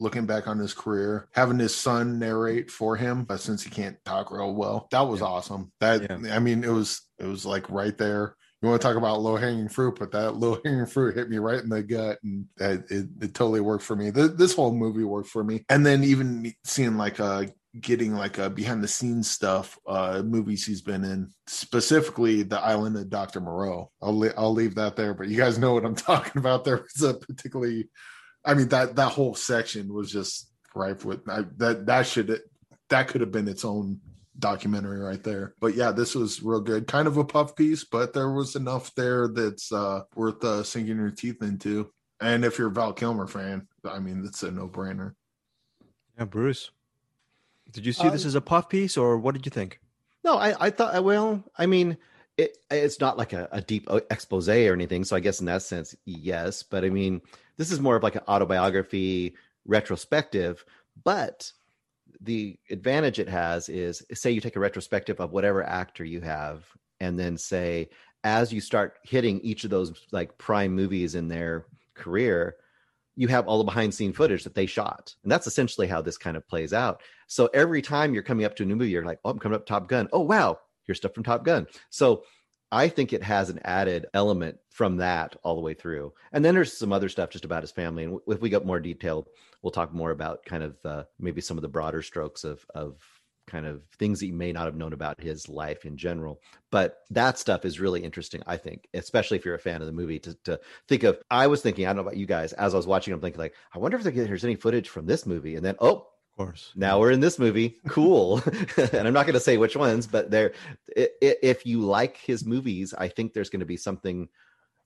looking back on his career, having his son narrate for him, but since he can't talk real well, that was awesome. I mean, it was like right there. You want to talk about low-hanging fruit, but that low-hanging fruit hit me right in the gut, and it totally worked for me. This whole movie worked for me. And then even seeing getting behind-the-scenes stuff, movies he's been in, specifically The Island of Dr. Moreau. I'll leave that there, but you guys know what I'm talking about. There was a particularly, I mean, that whole section was just rife with that could have been its own documentary right there. But yeah, this was real good, kind of a puff piece, but there was enough there that's worth sinking your teeth into. And if you're a Val Kilmer fan, I mean, it's a no-brainer. Yeah. Bruce, did you see this as a puff piece, or what did you think? No, I thought it's not like a deep expose or anything, so I guess in that sense, yes. But I mean, this is more of like an autobiography retrospective, but the advantage it has is, say you take a retrospective of whatever actor you have, and then say, as you start hitting each of those like prime movies in their career, you have all the behind scene footage that they shot. And that's essentially how this kind of plays out. So every time you're coming up to a new movie, you're like, oh, I'm coming up to Top Gun. Oh, wow. Here's stuff from Top Gun. So I think it has an added element from that all the way through. And then there's some other stuff just about his family. And if we get more detailed, we'll talk more about kind of maybe some of the broader strokes of kind of things that you may not have known about his life in general. But that stuff is really interesting, I think, especially if you're a fan of the movie, to think of. I was thinking, I don't know about you guys, as I was watching, I'm thinking like, I wonder if there's any footage from this movie. And then, oh, of course, now we're in this movie. Cool. And I'm not going to say which ones, but there, if you like his movies, I think there's going to be something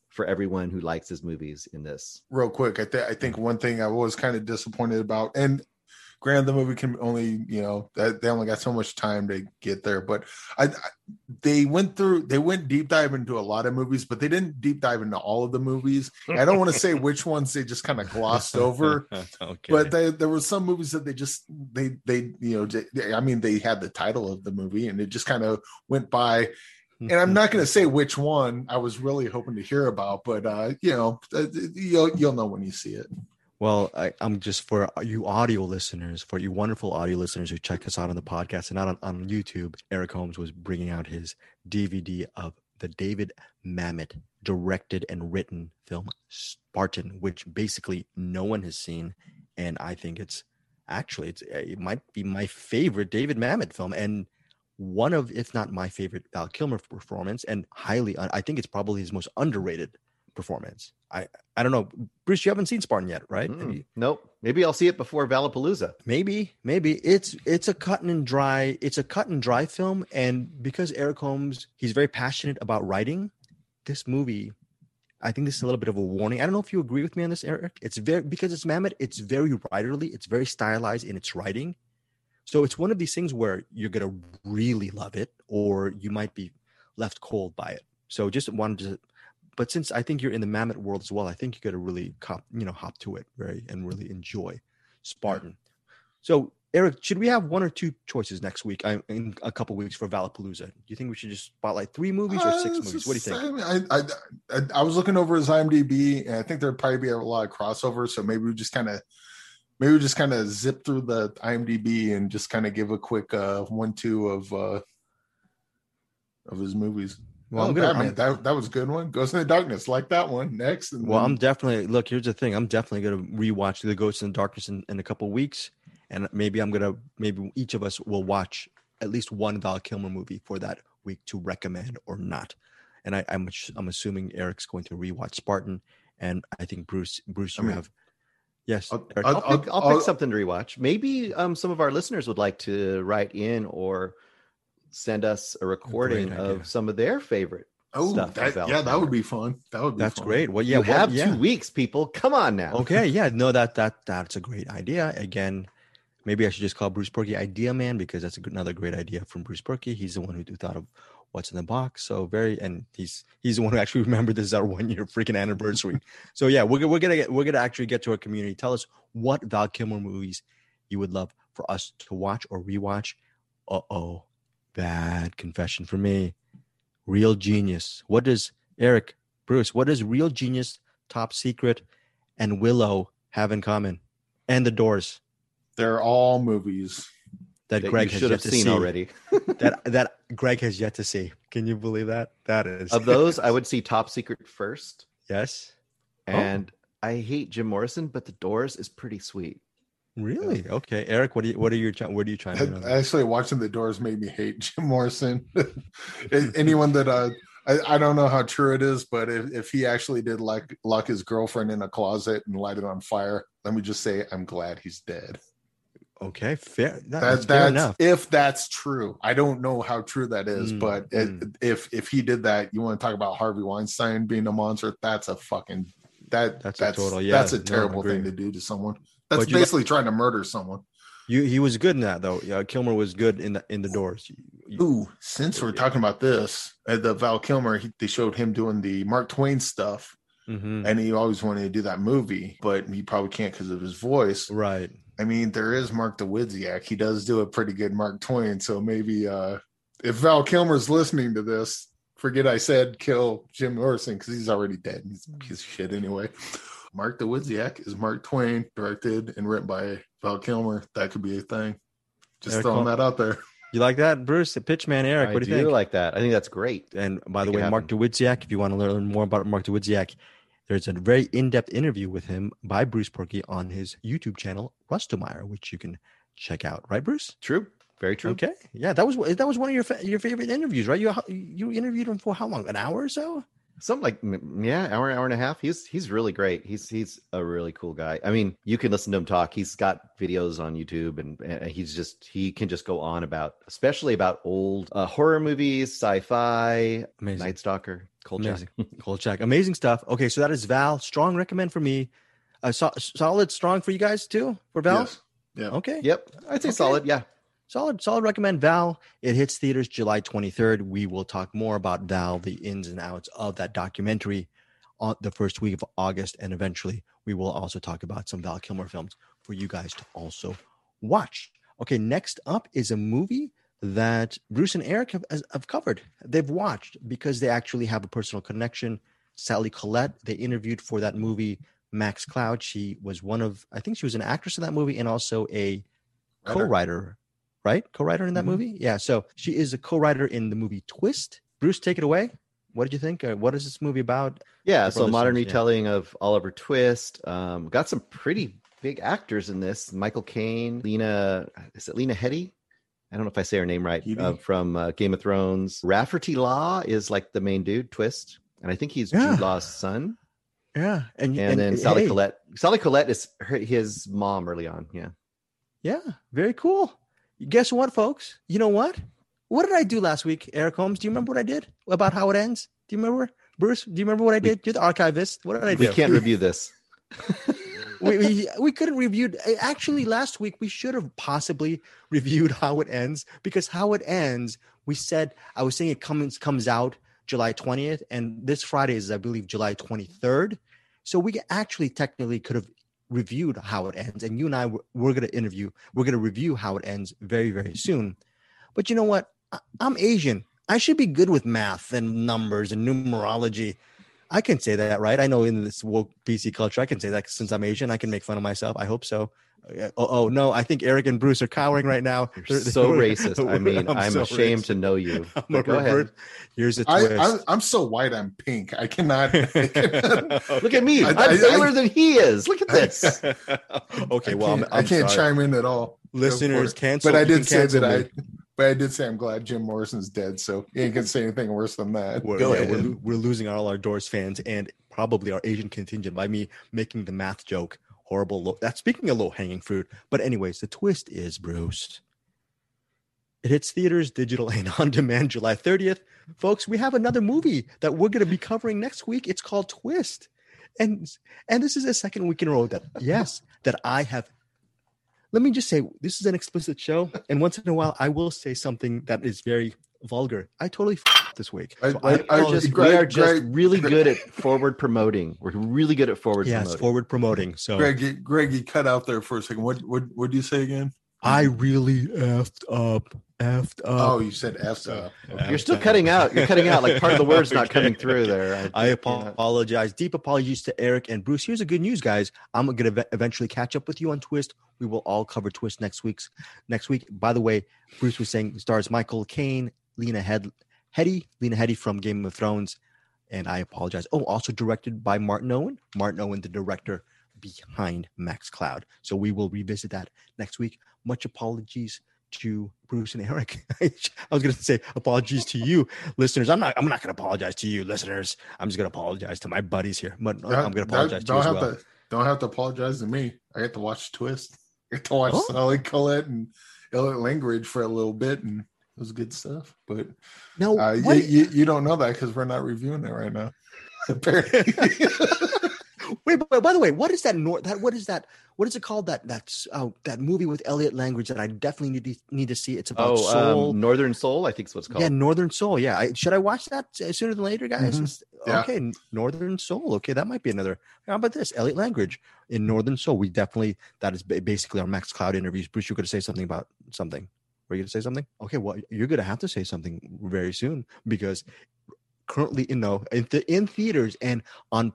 for everyone who likes his movies in this. Real quick, I think one thing I was kind of disappointed about, and granted, the movie can only, you know, they only got so much time to get there. But they went deep dive into a lot of movies, but they didn't deep dive into all of the movies. I don't want to say which ones they just kind of glossed over, okay. But there were some movies that they had the title of the movie and it just kind of went by. And I'm not going to say which one I was really hoping to hear about, but you'll know when you see it. Well, I'm just, for you audio listeners, for you wonderful audio listeners who check us out on the podcast and not on YouTube, Eric Holmes was bringing out his DVD of the David Mamet directed and written film Spartan, which basically no one has seen. And I think it might be my favorite David Mamet film, and one of, if not my favorite, Val Kilmer performance, and I think it's probably his most underrated performance. I don't know, Bruce, you haven't seen Spartan yet, right? Nope. Maybe I'll see it before Valapalooza. Maybe it's a cut and dry film, and because Eric Holmes, he's very passionate about writing this movie, I think this is a little bit of a warning. I don't know if you agree with me on this, Eric. It's very, because it's Mamet, it's very writerly, it's very stylized in its writing. So it's one of these things where you're gonna really love it, or you might be left cold by it. So just wanted to. But since I think you're in the Mamet world as well, I think you got to really hop to it, right, and really enjoy Spartan. So, Eric, should we have one or two choices next week? In a couple of weeks for Valapalooza, do you think we should just spotlight 3 movies or 6 movies? What do you think? I was looking over his IMDb, and I think there'd probably be a lot of crossover. So maybe we just kind of zip through the IMDb and just kind of give a quick 1-2 of his movies. Well, that was a good one. Ghost in the Darkness, like that one. Next. And well, here's the thing. I'm definitely going to rewatch the Ghost in the Darkness in a couple of weeks. And maybe maybe each of us will watch at least one Val Kilmer movie for that week to recommend or not. And I'm assuming Eric's going to rewatch Spartan. And I think Bruce, you have. Yes. I'll pick something to rewatch. Maybe some of our listeners would like to write in or send us a recording of some of their favorite stuff. That would be fun. That's great. Well, yeah, you have 2 weeks, people. Come on now. Okay, yeah, no, that's a great idea. Again, maybe I should just call Bruce Purkey Idea Man, because that's another great idea from Bruce Purkey. He's the one who thought of What's in the Box. So he's the one who actually remembered this is our 1-year freaking anniversary. So yeah, we're gonna actually get to our community. Tell us what Val Kilmer movies you would love for us to watch or rewatch. Bad confession for me. Real Genius. What does Real Genius, Top Secret, and Willow have in common? And The Doors. They're all movies that Greg has yet to see already. that Greg has yet to see. Can you believe that? That is. Of those, I would see Top Secret first. Yes. And I hate Jim Morrison, but The Doors is pretty sweet. Really? Okay, Eric. What are you trying to know? Actually, watching The Doors made me hate Jim Morrison. Anyone that I don't know how true it is, but if he actually did lock his girlfriend in a closet and light it on fire, let me just say I'm glad he's dead. Okay, fair. That's fair enough. If that's true, I don't know how true that is, but if he did that, you want to talk about Harvey Weinstein being a monster? That's a fucking that's a total. Yeah, that's a terrible thing to do to someone. That's basically trying to murder someone. He was good in that, though. Yeah, Kilmer was good in the Doors. Since we're talking about this, the Val Kilmer, they showed him doing the Mark Twain stuff, and he always wanted to do that movie, but he probably can't because of his voice. Right. I mean, there is Mark Dwidziak. He does do a pretty good Mark Twain, so maybe if Val Kilmer's listening to this, forget I said kill Jim Morrison, because he's already dead. He's a piece of shit anyway. Mark Dwidziak is Mark Twain, directed and written by Val Kilmer. That could be a thing. Just throwing that out there. You like that, Bruce? The Pitchman Eric, what do you think? I do like that. I think that's great. And by the way, Mark DeWidziak, if you want to learn more about Mark DeWidziak, there's a very in-depth interview with him by Bruce Purkey on his YouTube channel, Rustomeyer, which you can check out. Right, Bruce? True. Very true. Okay. Yeah, that was one of your favorite interviews, right? You interviewed him for how long? An hour or so? Something like, yeah, hour and a half. He's really great. He's a really cool guy. I mean, you can listen to him talk. He's got videos on YouTube, and he can just go on about, especially about old horror movies, sci-fi. Amazing. Night Stalker, Kolchak. Kolchak. Amazing stuff. Okay, so that is Val. Strong recommend for me. Solid strong for you guys too, for Val? Yes. Yeah. Okay. Yep. I'd say solid, yeah. Solid recommend, Val. It hits theaters July 23rd. We will talk more about Val, the ins and outs of that documentary on the first week of August. And eventually, we will also talk about some Val Kilmer films for you guys to also watch. Okay, next up is a movie that Bruce and Eric have covered. They've watched because they actually have a personal connection. Sally Collette, they interviewed for that movie, Max Cloud. She was I think she was an actress in that movie and also a co-writer. Right? Co-writer in that movie? Yeah. So she is a co-writer in the movie Twist. Bruce, take it away. What did you think? What is this movie about? Yeah. So modern retelling of Oliver Twist. Got some pretty big actors in this. Michael Caine, Lena Headey? I don't know if I say her name right. From Game of Thrones. Rafferty Law is like the main dude, Twist. And I think he's Jude Law's son. Yeah. And then Sally Collette. Sally Collette is his mom early on. Yeah. Yeah. Very cool. Guess what, folks? You know what? What did I do last week, Eric Holmes? Do you remember what I did about How It Ends? Do you remember? Bruce, do you remember what I did? You're the archivist. What did I do? We can't review this. we couldn't review. Actually, last week, we should have possibly reviewed How It Ends, because How It Ends, we said, I was saying it comes out July 20th, and this Friday is, I believe, July 23rd. So we actually technically could have reviewed How It Ends, and you and I we're going to review How It Ends very, very soon. But you know what? I'm Asian. I should be good with math and numbers and numerology. I can say that, right? I know in this woke PC culture, I can say that since I'm Asian, I can make fun of myself. I hope so. Oh no, I think Eric and Bruce are cowering right now. They're so racist. I mean, I'm so ashamed racist. To know you. Go ahead. Here's a twist. I'm so white, I'm pink. I cannot. Look at me. I'm paler than he is. Look at this. Okay, well, I can't chime in at all. Listeners, cancel. But I did say that me. But I did say I'm glad Jim Morrison's dead, so you ain't gonna say anything worse than that. We're losing all our Doors fans and probably our Asian contingent by me making the math joke. Horrible. That's speaking of low-hanging fruit. But anyways, the twist is, Bruce, it hits theaters, digital, and on-demand July 30th. Folks, we have another movie that we're going to be covering next week. It's called Twist. And this is the second week in a row that I have. Let me just say, this is an explicit show. And once in a while, I will say something that is very vulgar. I totally this week. So we are just really good at forward promoting. We're really good at forward promoting. Yes, forward promoting. So Greg, you cut out there for a second. What do you say again? I really effed up. Effed up. Oh, you said effed up. Okay. You're still cutting out. You're cutting out. Like part of the word's not coming through there. I apologize. Deep apologies to Eric and Bruce. Here's the good news, guys. I'm going to eventually catch up with you on Twist. We will all cover Twist next week. By the way, Bruce was saying stars Michael Caine, Lena Headey from Game of Thrones, and I apologize. Oh, also directed by Martin Owen, the director behind Max Cloud. So we will revisit that next week. Much apologies to Bruce and Eric. I was going to say apologies to you, listeners. I'm not going to apologize to you, listeners. I'm just going to apologize to my buddies here. But I'm going to apologize to you as well. Don't have to apologize to me. I get to watch Twist. I get to watch Sally Collette and Elliot Langridge for a little bit, and it was good stuff, but no, you don't know that because we're not reviewing it right now. Apparently. Wait, but by the way, what is that? What is it called? That movie with Elliot Langridge that I definitely need to see. It's about Soul, Northern Soul. I think is what's called. Yeah, Northern Soul. Yeah, should I watch that sooner than later, guys? Mm-hmm. Yeah. Okay, Northern Soul. Okay, that might be another. How about this? Elliot Langridge in Northern Soul. We definitely that is basically our Max Cloud interviews. Bruce, you're going to say something about something. Were you going to say something? Okay, well, you're going to have to say something very soon because currently, in theaters and on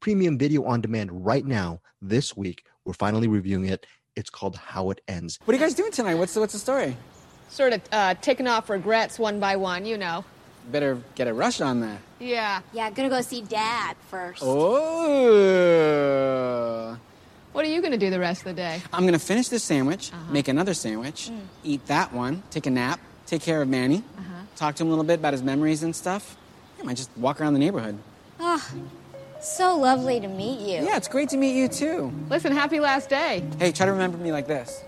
premium video on demand right now, this week, we're finally reviewing it. It's called How It Ends. What are you guys doing tonight? What's the story? sort of ticking off regrets one by one, you know. Better get a rush on that. Yeah. Yeah, gonna go see Dad first. Oh. What are you gonna do the rest of the day? I'm gonna finish this sandwich, make another sandwich, eat that one, take a nap, take care of Manny, talk to him a little bit about his memories and stuff. I might just walk around the neighborhood. Ah, oh, so lovely to meet you. Yeah, it's great to meet you too. Listen, happy last day. Hey, try to remember me like this.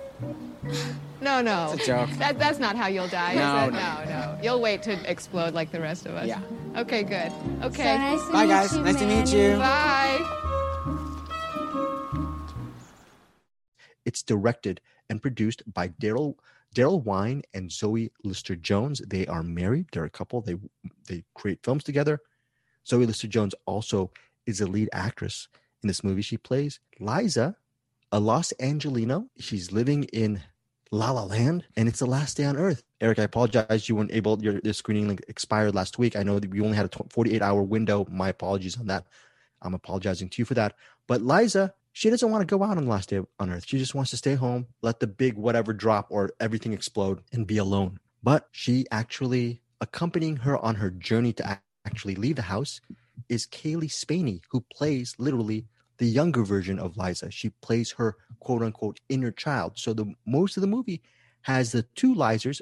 No, no. It's a joke. That's not how you'll die, is it? No. You'll wait to explode like the rest of us. Yeah. Okay, good. Okay. So nice to meet you, guys. Nice to meet you. Bye. It's directed and produced by Daryl Wine and Zoe Lister-Jones. They are married. They're a couple. They create films together. Zoe Lister-Jones also is the lead actress in this movie. She plays Liza, a Los Angelino. She's living in La La Land, and it's the last day on Earth. Eric, I apologize. You weren't able, your screening link expired last week. I know that we only had a 48-hour window. My apologies on that. I'm apologizing to you for that. But Liza, she doesn't want to go out on the last day on Earth. She just wants to stay home, let the big whatever drop or everything explode, and be alone. But she actually, accompanying her on her journey to actually leave the house, is Kaylee Spaeny, who plays literally the younger version of Liza. She plays her quote-unquote inner child. So the most of the movie has the two Lizas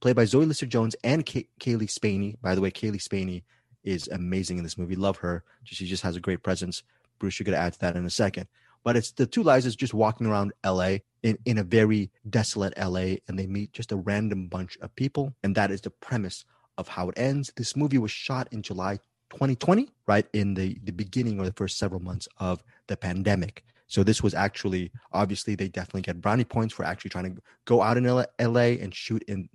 played by Zoe Lister-Jones and Kaylee Spaeny. By the way, Kaylee Spaeny is amazing in this movie. Love her. She just has a great presence. Bruce, you're going to add to that in a second. But it's the two Lizas just walking around L.A. in a very desolate L.A., and they meet just a random bunch of people. And that is the premise of How It Ends. This movie was shot in July 2020, right in the beginning or the first several months of the pandemic. So this was actually, obviously, they definitely get brownie points for actually trying to go out in LA and shoot in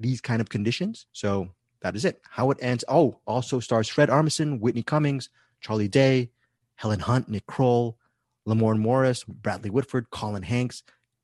these kind of conditions. So that is it. How It Ends. Oh, also stars Fred Armisen, Whitney Cummings, Charlie Day, Helen Hunt, Nick Kroll, Lamorne Morris, Bradley Whitford, Colin Hanks,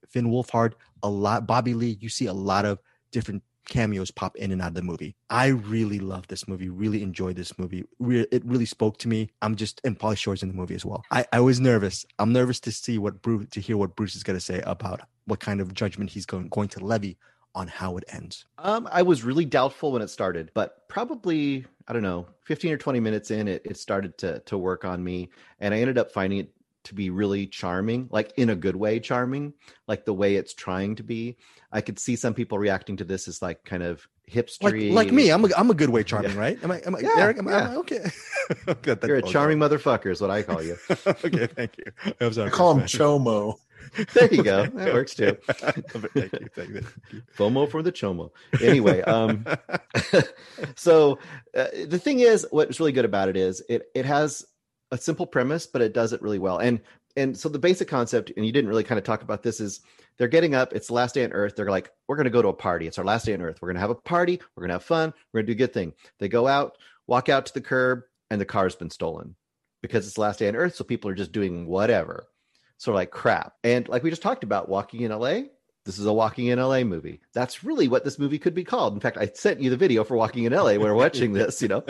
Finn Wolfhard, Bobby Lee. You see a lot of different cameos pop in and out of the movie. I really love this movie, really enjoyed this movie. It really spoke to me. And Pauly Shore's in the movie as well. I was nervous. I'm nervous to see to hear what Bruce is going to say about what kind of judgment he's going to levy on How It Ends. I was really doubtful when it started, but probably, I don't know, 15 or 20 minutes in, it started to work on me. And I ended up finding it to be really charming, like in a good way charming, like the way it's trying to be. I could see some people reacting to this as like kind of hipstery. Like me, I'm a good way charming, yeah. Right? Am I yeah, Eric? Am I okay? You're a charming motherfucker is what I call you. Okay, thank you. I call him Chomo. There you go. That works too. Thank you. FOMO for the Chomo. Anyway, so the thing is, what's really good about it is it has a simple premise, but it does it really well. And so the basic concept, and you didn't really kind of talk about this, is they're getting up. It's the last day on Earth. They're like, we're going to go to a party. It's our last day on Earth. We're going to have a party. We're going to have fun. We're going to do a good thing. They go out, walk out to the curb, and the car's been stolen because it's the last day on Earth. So people are just doing whatever. So like crap. And like we just talked about walking in LA, this is a walking in LA movie. That's really what this movie could be called. In fact, I sent you the video for walking in LA. We're watching this, you know,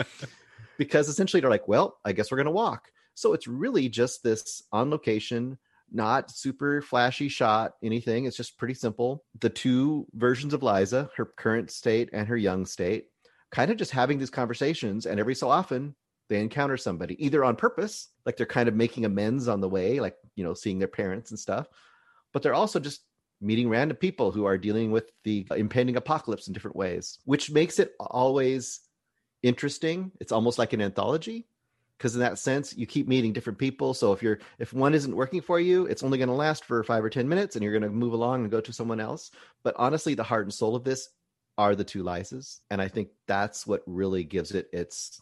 because essentially they're like, well, I guess we're going to walk. So it's really just this on location, not super flashy shot, anything. It's just pretty simple. The two versions of Liza, her current state and her young state, kind of just having these conversations. And every so often they encounter somebody either on purpose, like they're kind of making amends on the way, like, you know, seeing their parents and stuff, but they're also just meeting random people who are dealing with the impending apocalypse in different ways, which makes it always interesting. It's almost like an anthology. Because in that sense, you keep meeting different people. So if one isn't working for you, it's only going to last for 5 or 10 minutes, and you're going to move along and go to someone else. But honestly, the heart and soul of this are the two Lizas, and I think that's what really gives it its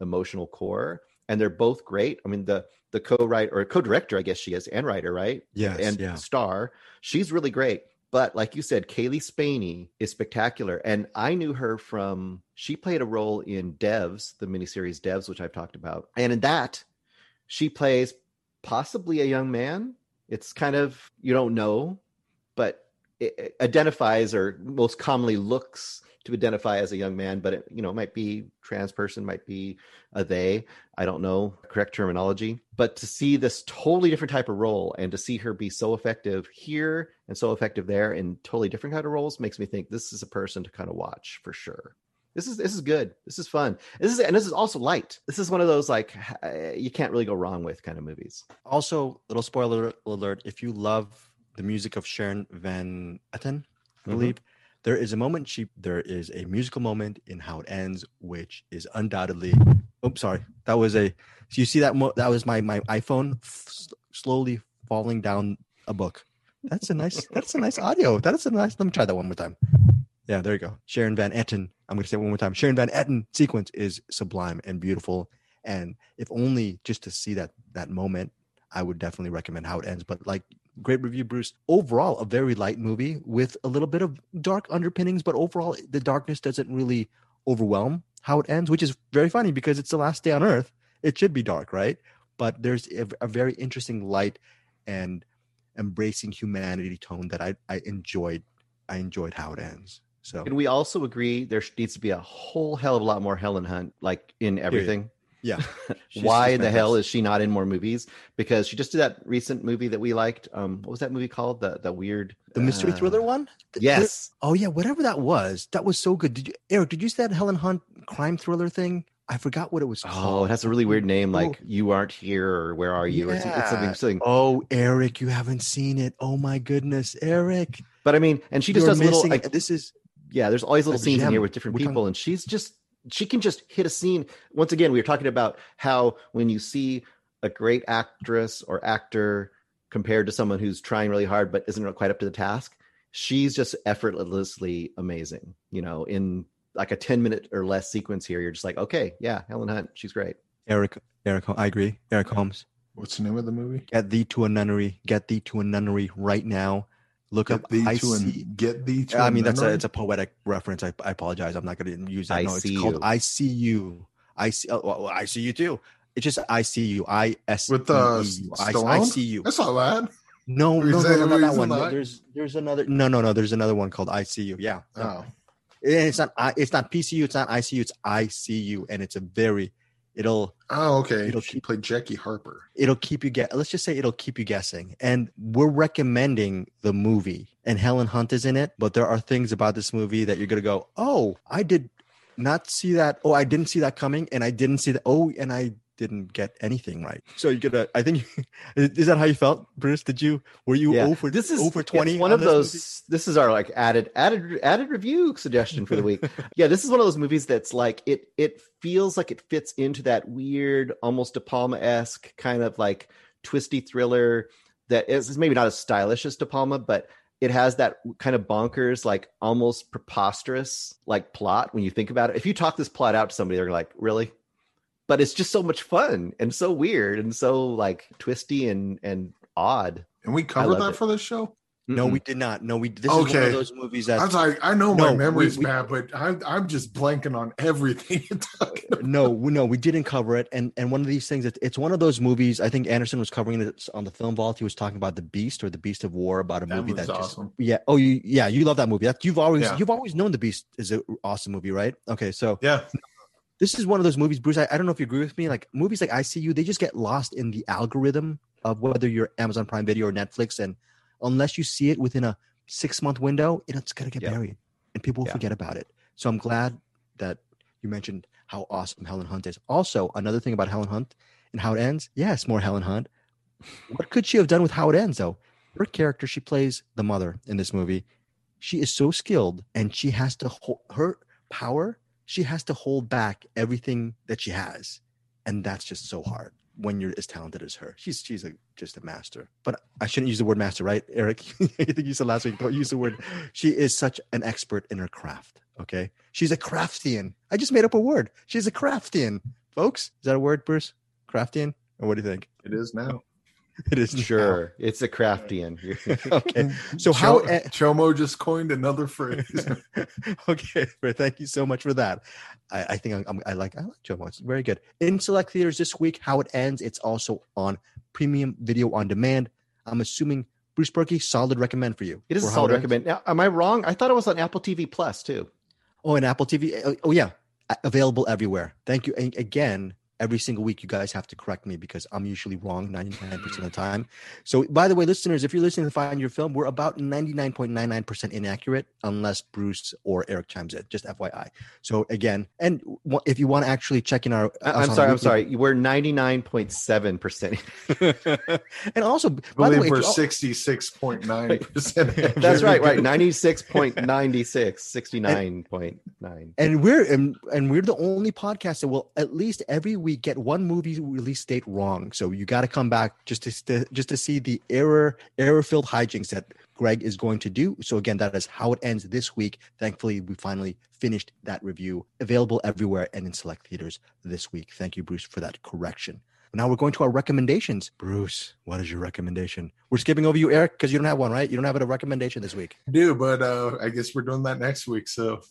emotional core. And they're both great. I mean, the co-writer or co-director, I guess she is, and writer, right? Yes, and yeah. Star, she's really great. But like you said, Kaylee Spaeny is spectacular. And I knew her from, she played a role in Devs, the miniseries Devs, which I've talked about. And in that, she plays possibly a young man. It's kind of, you don't know, but it identifies or most commonly looks to identify as a young man, but it, you know, might be trans person, might be a they, I don't know correct terminology, but to see this totally different type of role and to see her be so effective here and so effective there in totally different kind of roles makes me think this is a person to kind of watch for sure. This is good. This is fun. This is also light. This is one of those, like, you can't really go wrong with kind of movies. Also, little spoiler alert, if you love the music of Sharon Van Etten, I believe, there is a musical moment in How It Ends, which is undoubtedly, so you see that that was my iPhone slowly falling down a book. That's a nice audio. Let me try that one more time. Yeah, there you go. Sharon Van Etten. I'm going to say it one more time. Sharon Van Etten sequence is sublime and beautiful. And if only just to see that moment, I would definitely recommend How It Ends. But like, great review, Bruce. Overall, a very light movie with a little bit of dark underpinnings. But overall, the darkness doesn't really overwhelm How It Ends, which is very funny because it's the last day on Earth. It should be dark, right? But there's a very interesting light and embracing humanity tone that I enjoyed. I enjoyed How It Ends. So, and we also agree there needs to be a whole hell of a lot more Helen Hunt, like, in everything. Yeah. Why in the hell is she not in more movies? Because she just did that recent movie that we liked. What was that movie called? The weird, the mystery thriller one. Yes. Oh yeah, whatever that was. That was so good. Eric, did you see that Helen Hunt crime thriller thing? I forgot what it was called. Oh, it has a really weird name, like You Aren't Here or Where Are You? Yeah. It's something. Oh, Eric, you haven't seen it. Oh my goodness, Eric. But I mean, and she just does little. Like, this is. Yeah, there's always little scenes in here with different people, and she can just hit a scene. Once again, we were talking about how when you see a great actress or actor compared to someone who's trying really hard but isn't quite up to the task, she's just effortlessly amazing. You know, in like a 10-minute or less sequence here, you're just like, okay, yeah, Helen Hunt, she's great. Eric, I agree. Eric Holmes. What's the name of the movie? Get Thee to a Nunnery right now. Look up I See. Get Thee to a Nunnery. I mean, it's a poetic reference. I apologize. I'm not going to use that. No, it's called I See You. I See You too. It's just I See You. I S with Stallone? I See You. That's not bad. No, that one. There's another. No. There's another one called I See You. Yeah. Oh. And it's not PCU. It's not ICU. It's I See You, and it's a very. It'll. Oh, okay. She played Jackie Harper. It'll keep you guessing. Let's just say it'll keep you guessing. And we're recommending the movie, and Helen Hunt is in it. But there are things about this movie that you're gonna go, oh, I did not see that. Oh, I didn't see that coming, and I didn't see that. Oh, and I didn't get anything right. So you're gonna. I think is that how you felt, Bruce? Did you? Were you over? This is over 20. One of those. Movie? This is our like added review suggestion for the week. Yeah, this is one of those movies that's like it feels like it fits into that weird, almost De Palma-esque kind of like twisty thriller that is maybe not as stylish as De Palma, but it has that kind of bonkers, like almost preposterous like plot when you think about it. If you talk this plot out to somebody, they're like, really? But it's just so much fun and so weird and so like twisty and odd. And we covered that for this show? No, we did not. No, we. This is one of those movies that I'm sorry. I know my memory's bad, but I'm just blanking on everything you're talking about. No, we didn't cover it. And one of these things, it's one of those movies. I think Anderson was covering this on the Film Vault. He was talking about The Beast of War, about that movie that's awesome. Yeah. Oh, you love that movie. You've always known The Beast is an awesome movie, right? Okay, so yeah. This is one of those movies, Bruce, I don't know if you agree with me. Like movies like I See You, they just get lost in the algorithm of whether you're Amazon Prime Video or Netflix. And unless you see it within a 6-month window, it's going to get buried and people will forget about it. So I'm glad that you mentioned how awesome Helen Hunt is. Also, another thing about Helen Hunt and How It Ends. Yes, more Helen Hunt. What could she have done with How It Ends, though? Her character, she plays the mother in this movie. She is so skilled and she has to hold her power. She has to hold back everything that she has, and that's just so hard when you're as talented as her. She's just a master. But I shouldn't use the word master, right, Eric? I think you said last week, don't use the word. She is such an expert in her craft, okay? She's a craftian. I just made up a word. She's a craftian, folks. Is that a word, Bruce? Craftian? Or what do you think? It is now. It is sure. Now. It's a craftian. Okay. So how Chomo just coined another phrase. Okay. Thank you so much for that. I think I like Chomo. It's very good. In select theaters this week, How It Ends. It's also on premium video on demand. I'm assuming Bruce Purkey, solid recommend for you. It is a solid recommend. Now, am I wrong? I thought it was on Apple TV Plus too. Oh, and Apple TV. Oh, yeah. Available everywhere. Thank you. And again, every single week, you guys have to correct me because I'm usually wrong 99% of the time. So, by the way, listeners, if you're listening to Find Your Film, we're about 99.99% inaccurate unless Bruce or Eric chimes in. Just FYI. So, again, and if you want to actually check in our... I'm sorry. We're 99.7%. And also, by the way... we're 66.9%. That's right, right. 96.96, 69.9. And we're the only podcast that will at least every week get one movie release date wrong, so you got to come back just to see the error-filled hijinks that Greg is going to do. So again, that is How It Ends this week. Thankfully, we finally finished that review. Available everywhere and in select theaters this week. Thank you, Bruce, for that correction. Now we're going to our recommendations. Bruce, what is your recommendation? We're skipping over you, Eric, because you don't have one, right? You don't have a recommendation this week. I do, but I guess we're doing that next week. So.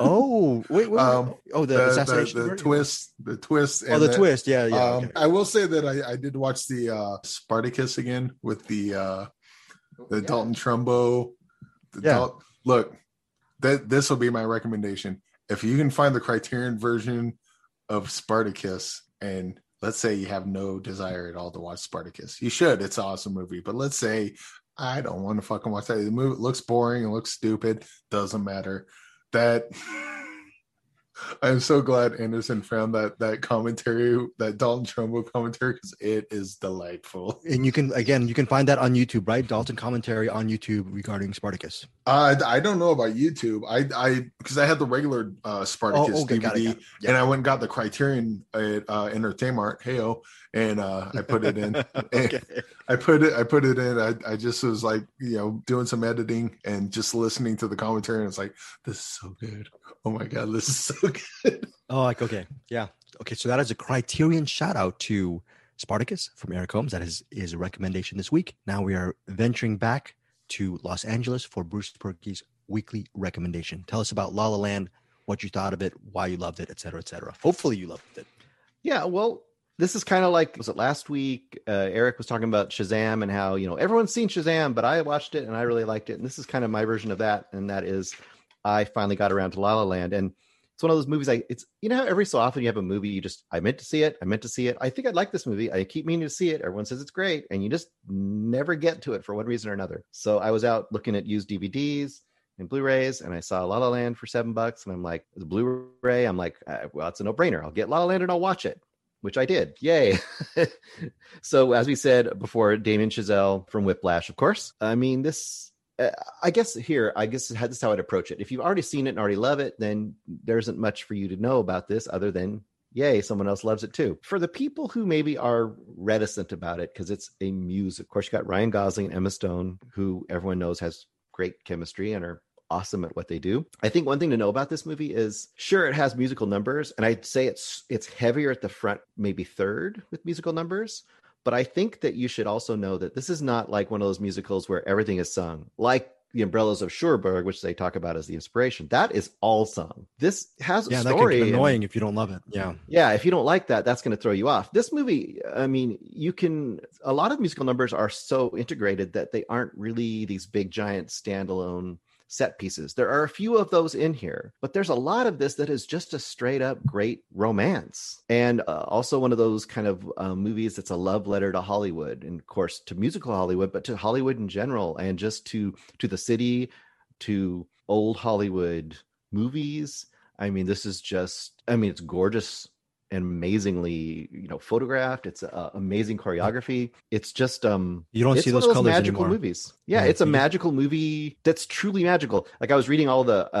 Oh, wait. The assassination, the twist. And twist. Yeah. Okay. I will say that I did watch the Spartacus again with the Dalton Trumbo. Look, this will be my recommendation. If you can find the Criterion version of Spartacus, and let's say you have no desire at all to watch Spartacus, you should. It's an awesome movie. But let's say I don't want to fucking watch that. The movie looks boring. It looks stupid. Doesn't matter. That I'm so glad Anderson found that commentary, that Dalton Trumbo commentary, because it is delightful. And you can find that on YouTube, right? Dalton commentary on YouTube regarding Spartacus. I don't know about YouTube. Because I had the regular Spartacus DVD, got it. Yeah. And I went and got the Criterion at Entertainment. Heyo, and I put it in. Okay. I put it in. I just was like, doing some editing and just listening to the commentary, and it's like, this is so good. Oh my god, this is so good. Oh, like okay, yeah, okay. So that is a Criterion shout out to Spartacus from Eric Holmes. That is his recommendation this week. Now we are venturing back to Los Angeles for Bruce Purkey's weekly recommendation. Tell us about La La Land, what you thought of it, why you loved it, et cetera, et cetera. Hopefully you loved it. Yeah, well, this is kind of like, was it last week? Eric was talking about Shazam and how, everyone's seen Shazam, but I watched it and I really liked it. And this is kind of my version of that. And that is, I finally got around to La La Land. And it's one of those movies. How every so often you have a movie, I meant to see it. I think I'd like this movie. I keep meaning to see it. Everyone says it's great. And you just never get to it for one reason or another. So I was out looking at used DVDs and Blu-rays, and I saw La La Land for $7. And I'm like, the Blu-ray, it's a no-brainer. I'll get La La Land and I'll watch it. Which I did. Yay. So as we said before, Damien Chazelle from Whiplash, of course. I mean, this is how I'd approach it. If you've already seen it and already love it, then there isn't much for you to know about this other than, yay, someone else loves it too. For the people who maybe are reticent about it, because it's a music. Of course, you got Ryan Gosling and Emma Stone, who everyone knows has great chemistry and are awesome at what they do. I think one thing to know about this movie is, sure, it has musical numbers, and I'd say it's heavier at the front, maybe third with musical numbers. But I think that you should also know that this is not like one of those musicals where everything is sung, like The Umbrellas of Cherbourg, which they talk about as the inspiration. That is all sung. This has a story. That can get annoying if you don't love it. Yeah. Yeah. If you don't like that, that's going to throw you off. This movie, a lot of musical numbers are so integrated that they aren't really these big, giant, standalone set pieces. There are a few of those in here, but there's a lot of this that is just a straight up great romance. And also one of those kind of movies that's a love letter to Hollywood, and of course to musical Hollywood, but to Hollywood in general, and just to the city, to old Hollywood movies. I mean, this is just, it's gorgeous and amazingly, photographed. It's amazing choreography. It's just you don't see those colors magical anymore. Movies. Yeah, it's a magical movie that's truly magical. Like I was reading all the I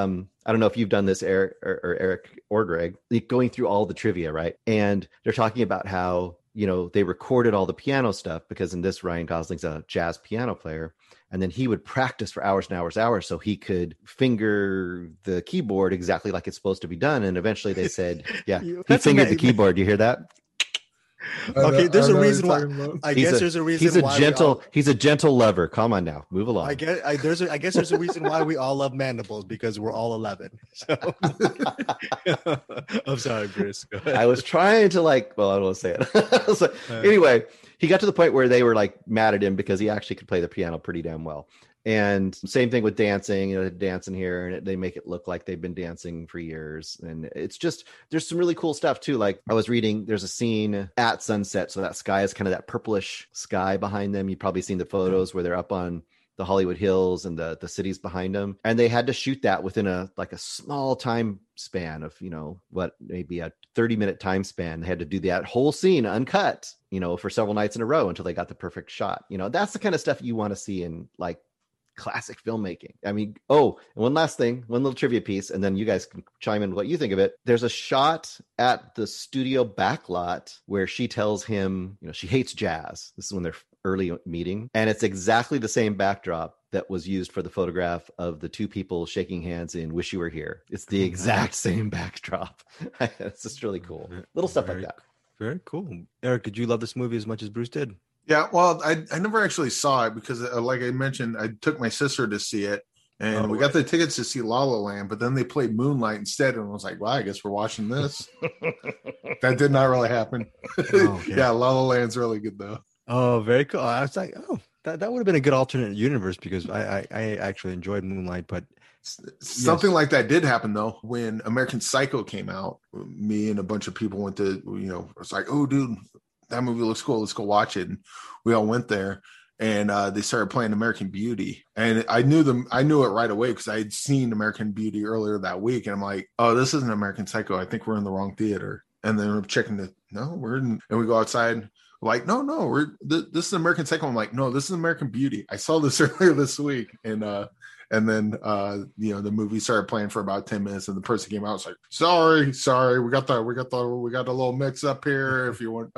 don't know if you've done this, Eric or Greg, going through all the trivia, right? And they're talking about how they recorded all the piano stuff, because in this, Ryan Gosling's a jazz piano player. And then he would practice for hours and hours and hours so he could finger the keyboard exactly like it's supposed to be done. And eventually they said, yeah, he fingered the keyboard. You hear that? Okay, there's a reason why. I guess there's a reason. He's a gentle lover. Come on now, move along. I guess there's a reason why we all love Mandibles, because we're all 11. So. I'm sorry, Bruce. Go ahead. I was trying to I don't want to say it. So, anyway, he got to the point where they were mad at him because he actually could play the piano pretty damn well. And same thing with dancing, you know, dancing here, and they make it look like they've been dancing for years. And it's just, there's some really cool stuff too. Like I was reading, there's a scene at sunset. So that sky is kind of that purplish sky behind them. You've probably seen the photos where they're up on the Hollywood Hills and the cities behind them. And they had to shoot that within a small time span of, you know, what, maybe a 30-minute time span. They had to do that whole scene uncut, you know, for several nights in a row until they got the perfect shot. You know, that's the kind of stuff you want to see in like classic filmmaking. I mean, and one last thing, one little trivia piece, and then you guys can chime in what you think of it. There's a shot at the studio backlot where she tells him, you know, she hates jazz. This is when they're early meeting. And it's exactly the same backdrop that was used for the photograph of the two people shaking hands in Wish You Were Here. It's the exact same backdrop. It's just really cool. Little stuff like that. Very cool. Eric, did you love this movie as much as Bruce did? Yeah, well, I never actually saw it because, like I mentioned, I took my sister to see it, and we got the tickets to see La La Land, but then they played Moonlight instead, and I was like, wow, I guess we're watching this. That did not really happen. Oh, okay. Yeah, La La Land's really good, though. Oh, very cool. I was like, that would have been a good alternate universe because I actually enjoyed Moonlight, but... Something like that did happen, though. When American Psycho came out, me and a bunch of people went to, you know, it's like, oh, dude... that movie looks cool. Let's go watch it. And we all went there, and they started playing American Beauty. And I knew it right away because I had seen American Beauty earlier that week. And I'm like, oh, this isn't American Psycho. I think we're in the wrong theater. And then we're checking and we go outside. Like, no, this is American Psycho. I'm like, no, this is American Beauty. I saw this earlier this week. And then you know, the movie started playing for about 10 minutes, and the person came out and was like, sorry, we got a little mix up here. If you want,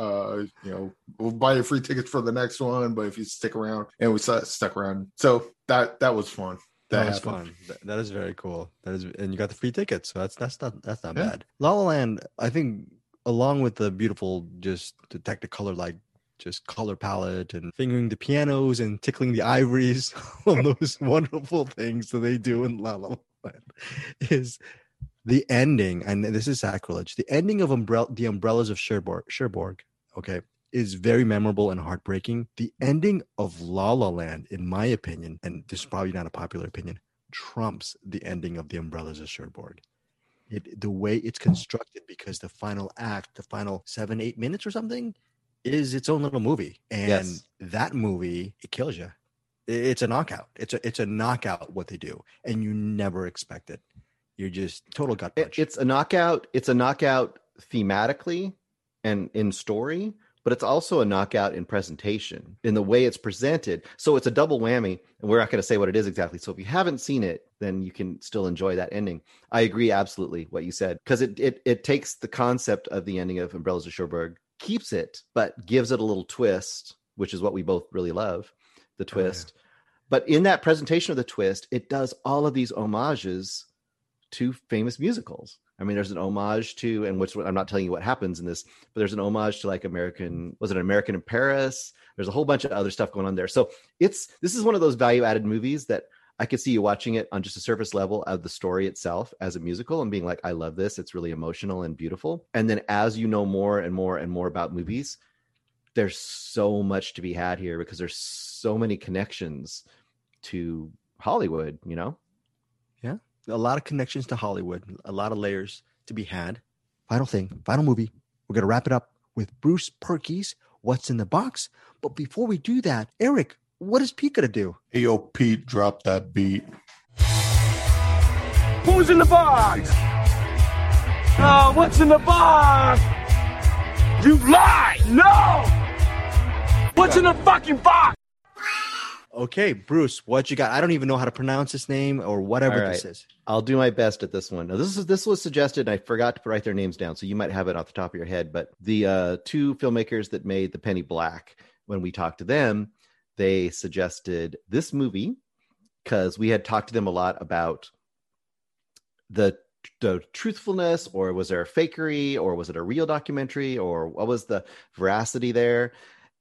you know, we'll buy you free tickets for the next one, but if you stick around, and we stuck around. So that was fun. That was fun. That is very cool. And you got the free tickets, so that's not bad. La La Land, I think, along with the beautiful, just the Technicolor just color palette and fingering the pianos and tickling the ivories, all those wonderful things that they do in La La Land, is the ending. And this is sacrilege. The ending of The Umbrellas of Cherbourg, okay, is very memorable and heartbreaking. The ending of La La Land, in my opinion, and this is probably not a popular opinion, trumps the ending of The Umbrellas of Cherbourg. The way it's constructed, because the final act, the final 7-8 minutes or something, is its own little movie, and that movie, it kills you. It's a knockout. It's a knockout what they do, and you never expect it. You're just total gut punch. It's a knockout. It's a knockout thematically and in story, but it's also a knockout in presentation, in the way it's presented. So it's a double whammy, and we're not going to say what it is exactly. So if you haven't seen it, then you can still enjoy that ending. I agree absolutely what you said, because it takes the concept of the ending of Umbrellas of Cherbourg, keeps it, but gives it a little twist, which is what we both really love, the twist. Oh, yeah. But in that presentation of the twist, it does all of these homages to famous musicals. I mean, there's an homage to, and which I'm not telling you what happens in this, but there's an homage to like American in Paris. There's a whole bunch of other stuff going on there. So this is one of those value added movies that I could see you watching it on just a surface level of the story itself as a musical and being like, I love this. It's really emotional and beautiful. And then as you know more and more and more about movies, there's so much to be had here because there's so many connections to Hollywood, you know? Yeah. A lot of connections to Hollywood, a lot of layers to be had. Final movie. We're going to wrap it up with Bruce Purkey's What's in the Box. But before we do that, Eric, what is Pete going to do? Hey, yo, Pete, drop that beat. Who's in the box? Oh, what's in the box? You lie! No! What's in the fucking box? Okay, Bruce, what you got? I don't even know how to pronounce this name or whatever this is. I'll do my best at this one. Now, this was suggested, and I forgot to write their names down, so you might have it off the top of your head, but the two filmmakers that made The Penny Black, when we talked to them, they suggested this movie because we had talked to them a lot about the truthfulness, or was there a fakery, or was it a real documentary, or what was the veracity there?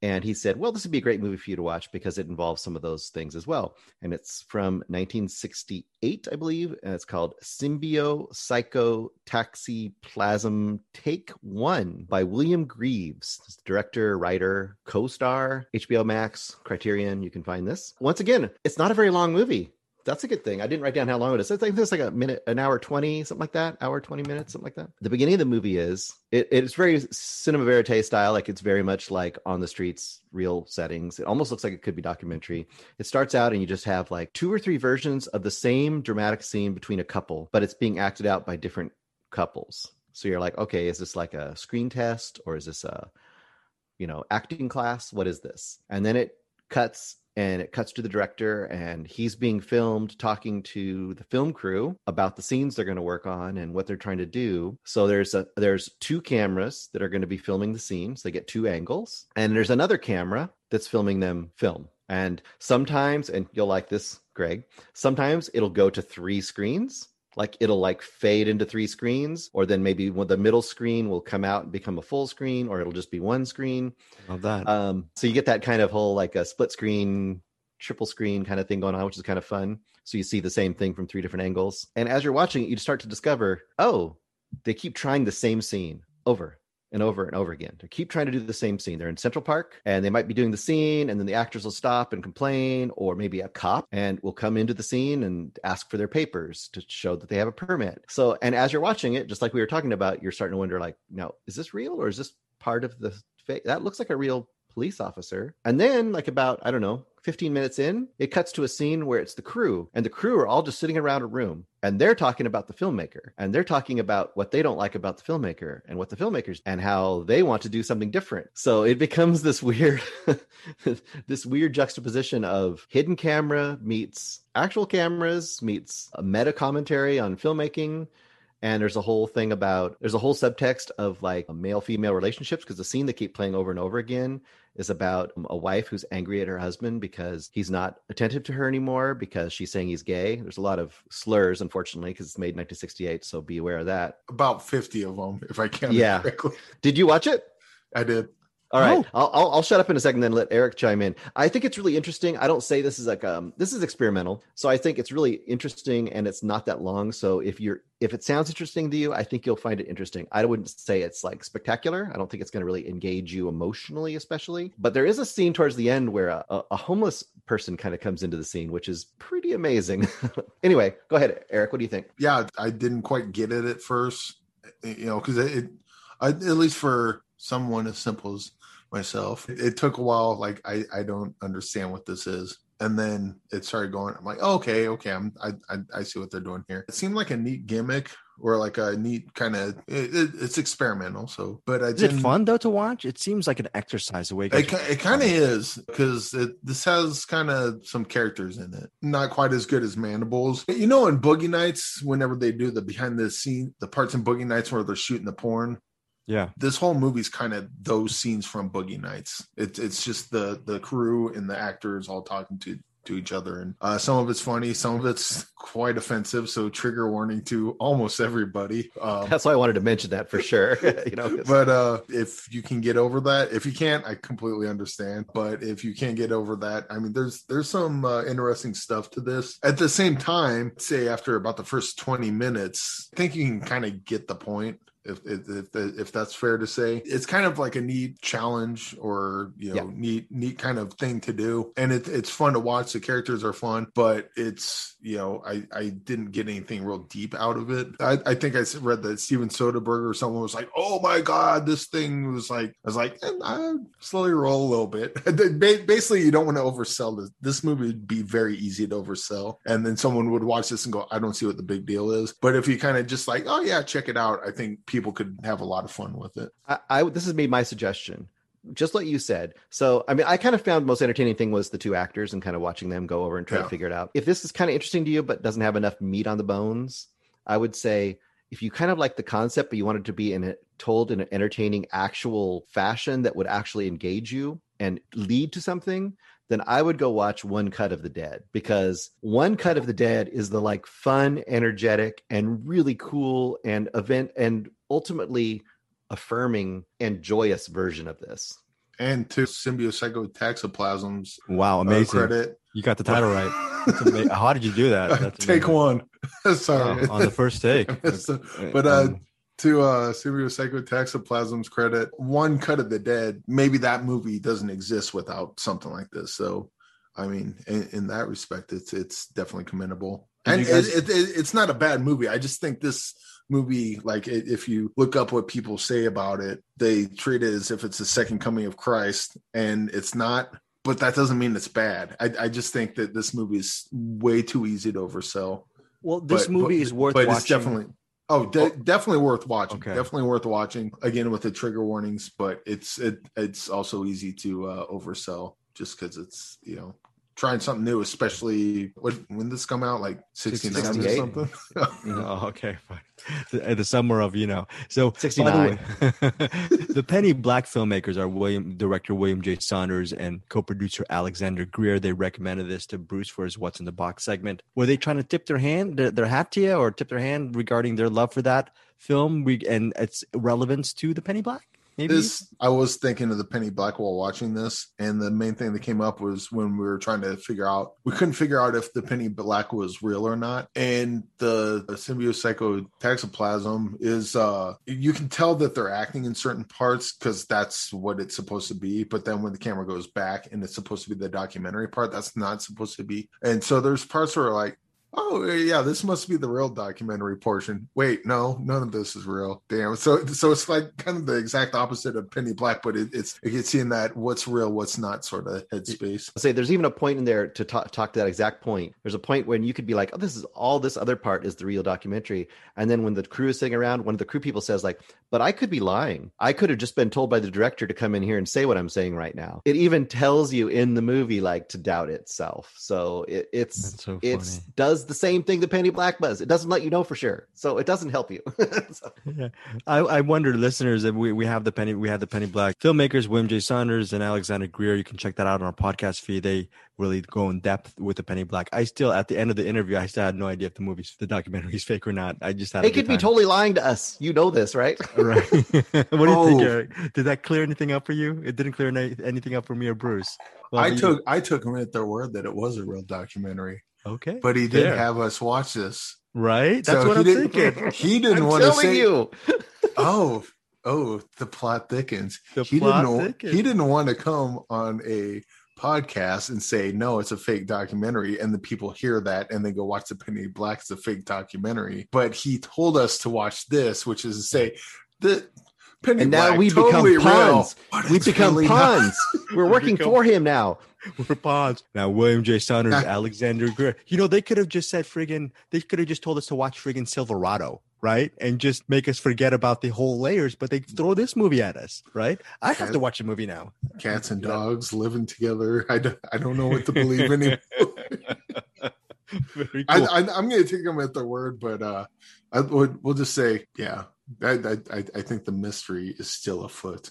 And he said, well, this would be a great movie for you to watch because it involves some of those things as well. And it's from 1968, I believe. And it's called Symbio Psycho Taxiplasm Take One by William Greaves. Director, writer, co-star, HBO Max, Criterion. You can find this. Once again, it's not a very long movie. That's a good thing. I didn't write down how long it is. I think it's like a minute, an hour 20, something like that. Hour 20 minutes, something like that. The beginning of the movie is, it's very cinema verite style. Like it's very much like on the streets, real settings. It almost looks like it could be documentary. It starts out and you just have like two or three versions of the same dramatic scene between a couple, but it's being acted out by different couples. So you're like, okay, is this like a screen test or is this a, acting class? What is this? And then it cuts. And it cuts to the director and he's being filmed talking to the film crew about the scenes they're going to work on and what they're trying to do. So there's two cameras that are going to be filming the scenes. They get two angles. And there's another camera that's filming them film. And sometimes, and you'll like this, Greg, sometimes it'll go to three screens. Like it'll like fade into three screens, or then maybe when the middle screen will come out and become a full screen, or it'll just be one screen. Love that. So you get that kind of whole like a split screen, triple screen kind of thing going on, which is kind of fun. So you see the same thing from three different angles. And as you're watching it, you start to discover, oh, they keep trying the same scene over and over and over again. They keep trying to do the same scene. They're in Central Park and they might be doing the scene and then the actors will stop and complain, or maybe a cop and will come into the scene and ask for their papers to show that they have a permit. So, and as you're watching it, just like we were talking about, you're starting to wonder like, now, is this real or is this part of the fake? That looks like a real police officer. And then like about, 15 minutes in, it cuts to a scene where it's the crew, and the crew are all just sitting around a room and they're talking about the filmmaker and they're talking about what they don't like about the filmmaker and what the filmmakers and how they want to do something different. So it becomes this weird, this weird juxtaposition of hidden camera meets actual cameras meets a meta commentary on filmmaking. And there's a whole subtext of like male-female relationships, because the scene they keep playing over and over again is about a wife who's angry at her husband because he's not attentive to her anymore because she's saying he's gay. There's a lot of slurs, unfortunately, because it's made in 1968. So be aware of that. About 50 of them, if I count correctly. Did you watch it? I did. All right. Oh. I'll shut up in a second, then let Eric chime in. I think it's really interesting. I don't say this is like, this is experimental. So I think it's really interesting and it's not that long. So if it sounds interesting to you, I think you'll find it interesting. I wouldn't say it's like spectacular. I don't think it's going to really engage you emotionally, especially, but there is a scene towards the end where a homeless person kind of comes into the scene, which is pretty amazing. Anyway, go ahead, Eric. What do you think? Yeah, I didn't quite get it at first, cause at least for someone as simple as myself, it took a while. Like I don't understand what this is, and then it started going. I'm like, oh, okay, I see what they're doing here. It seemed like a neat gimmick or like a neat kind of. It's experimental, so. But is it fun though to watch? It seems like an exercise away. It kind of is, because this has kind of some characters in it. Not quite as good as Mandibles, in Boogie Nights, whenever they do the behind the scene, the parts in Boogie Nights where they're shooting the porn. Yeah, this whole movie's kind of those scenes from Boogie Nights. It's just the crew and the actors all talking to each other, and some of it's funny, some of it's quite offensive. So trigger warning to almost everybody. That's why I wanted to mention that for sure. But if you can get over that, if you can't, I completely understand. But if you can't get over that, I mean, there's some interesting stuff to this. At the same time, say after about the first 20 minutes, I think you can kind of get the point. If that's fair to say, it's kind of like a neat challenge or neat kind of thing to do, and it's fun to watch. The characters are fun, but it's I didn't get anything real deep out of it. I think I read that Steven Soderbergh or someone was like, "Oh my god, this thing was like." I was like, I slowly roll a little bit. Basically, you don't want to oversell this. This movie would be very easy to oversell, and then someone would watch this and go, "I don't see what the big deal is." But if you kind of just like, "Oh yeah, check it out," I think people could have a lot of fun with it. This is my suggestion, just like you said. So, I mean, I kind of found the most entertaining thing was the two actors and kind of watching them go over and try to figure it out. If this is kind of interesting to you, but doesn't have enough meat on the bones, I would say if you kind of like the concept, but you wanted to be told in an entertaining, actual fashion that would actually engage you and lead to something, then I would go watch One Cut of the Dead, because One Cut of the Dead is the like fun, energetic, and really cool and ultimately affirming and joyous version of this. and two symbiocycotoxoplasms. Wow, amazing. Credit. You got the title right. How did you do that? That's take amazing. One. Sorry. On the first take. But to symbiocycotoxoplasms credit, one Cut of the Dead. Maybe that movie doesn't exist without something like this. So, I mean, in that respect, it's definitely commendable. And it's not a bad movie. I just think this movie, like, if you look up what people say about it, they treat it as if it's the second coming of Christ, and it's not. But that doesn't mean it's bad. I just think that this movie is way too easy to oversell. Well, this movie is worth watching. It's definitely definitely worth watching. Okay. Definitely worth watching. Again, with the trigger warnings, but it's also easy to oversell just because it's, you know, trying something new, especially when this come out, like 69 or something. Oh, okay, fine. The summer of, you know, so 69. The Penny Black filmmakers are director William J. Saunders and co-producer Alexander Greer. They recommended this to Bruce for his What's in the Box segment. Were they trying to tip their hat to you regarding their love for that film and its relevance to the Penny Black? Maybe. I was thinking of the Penny Black while watching this, and the main thing that came up was when we were trying to figure out if the Penny Black was real or not. And the symbiocycotoxoplasm is, you can tell that they're acting in certain parts because that's what it's supposed to be. But then when the camera goes back and it's supposed to be the documentary part, that's not supposed to be. And so there's parts where like, oh yeah, this must be the real documentary portion. Wait, no, none of this is real. Damn. So it's like kind of the exact opposite of Penny Black, but it gets in that what's real, what's not sort of headspace. I'll say there's even a point in there to talk to that exact point. There's a point when you could be like, oh, this other part is the real documentary. And then when the crew is sitting around, one of the crew people says like, but I could be lying. I could have just been told by the director to come in here and say what I'm saying right now. It even tells you in the movie, like, to doubt itself. So it does the same thing the Penny Black does. It doesn't let you know for sure, so it doesn't help you. Yeah. I wonder, listeners, if we have the Penny Black filmmakers William J. Saunders and Alexander Greer. You can check that out on our podcast feed. They really go in depth with the Penny Black. I still, at the end of the interview, I still had no idea if the documentary is fake or not. I just had it could be totally lying to us. You know this, right? Right. What do you think, Eric? Did that clear anything up for you? It didn't clear anything up for me or Bruce. Well, I took them at their word that it was a real documentary. Okay, but he did have us watch this, right? That's what I'm thinking. He didn't want to say. You. oh, the plot thickens. He didn't want to come on a podcast and say, no, it's a fake documentary, and the people hear that and they go watch the Penny Black. It's a fake documentary, but he told us to watch this, which is to say that. Penny and Black, now we totally become pawns. We become really pawns. We're working for him now. We're pawns. Now, William J. Saunders, Alexander Greer. You know, they could have just said they could have just told us to watch Silverado, right? And just make us forget about the whole layers, but they throw this movie at us, right? I have to watch a movie now. Cats and dogs living together. I don't know what to believe anymore. Very cool. I'm going to take them at their word, but we'll just say, yeah. I think the mystery is still afoot.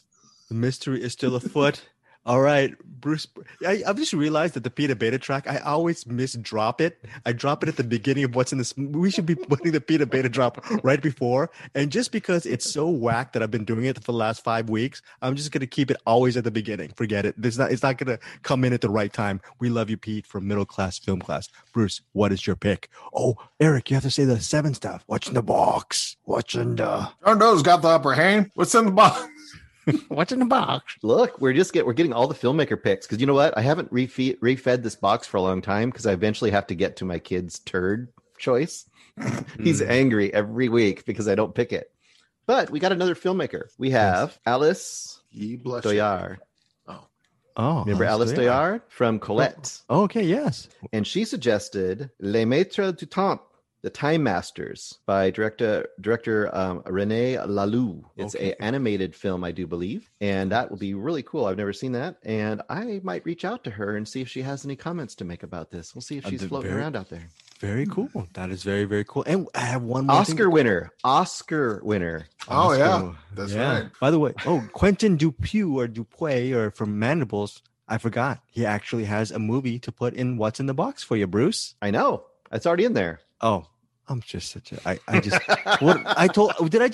All right, Bruce. I've just realized that the Pita Beta track, I always misdrop it. I drop it at the beginning of what's in this. We should be putting the Pita Beta drop right before. And just because it's so whack that I've been doing it for the last 5 weeks, I'm just going to keep it always at the beginning. Forget it. It's not going to come in at the right time. We love you, Pete, from Middle Class Film Class. Bruce, what is your pick? Oh, Eric, you have to say the 7 stuff. What's in the box? John Doe's got the upper hand. What's in the box? What's in the box? Look, we're getting all the filmmaker picks because you know what? I haven't refed this box for a long time because I eventually have to get to my kid's turd choice. He's angry every week because I don't pick it. But we got another filmmaker. We have Alice Doyard. Oh, remember Alice Doyard from Colette? Oh, okay, yes. And she suggested Les Maîtres du Temps. The Time Masters by director René Laloux. It's an animated film, I do believe. And that will be really cool. I've never seen that. And I might reach out to her and see if she has any comments to make about this. We'll see if she's floating around out there. Very cool. That is very, very cool. And I have one more Oscar winner. Oh, yeah. That's right. By the way, Quentin Dupieux or from Mandibles, I forgot. He actually has a movie to put in What's in the Box for you, Bruce. I know. It's already in there. Oh, I'm just such a. I just what I told. Did I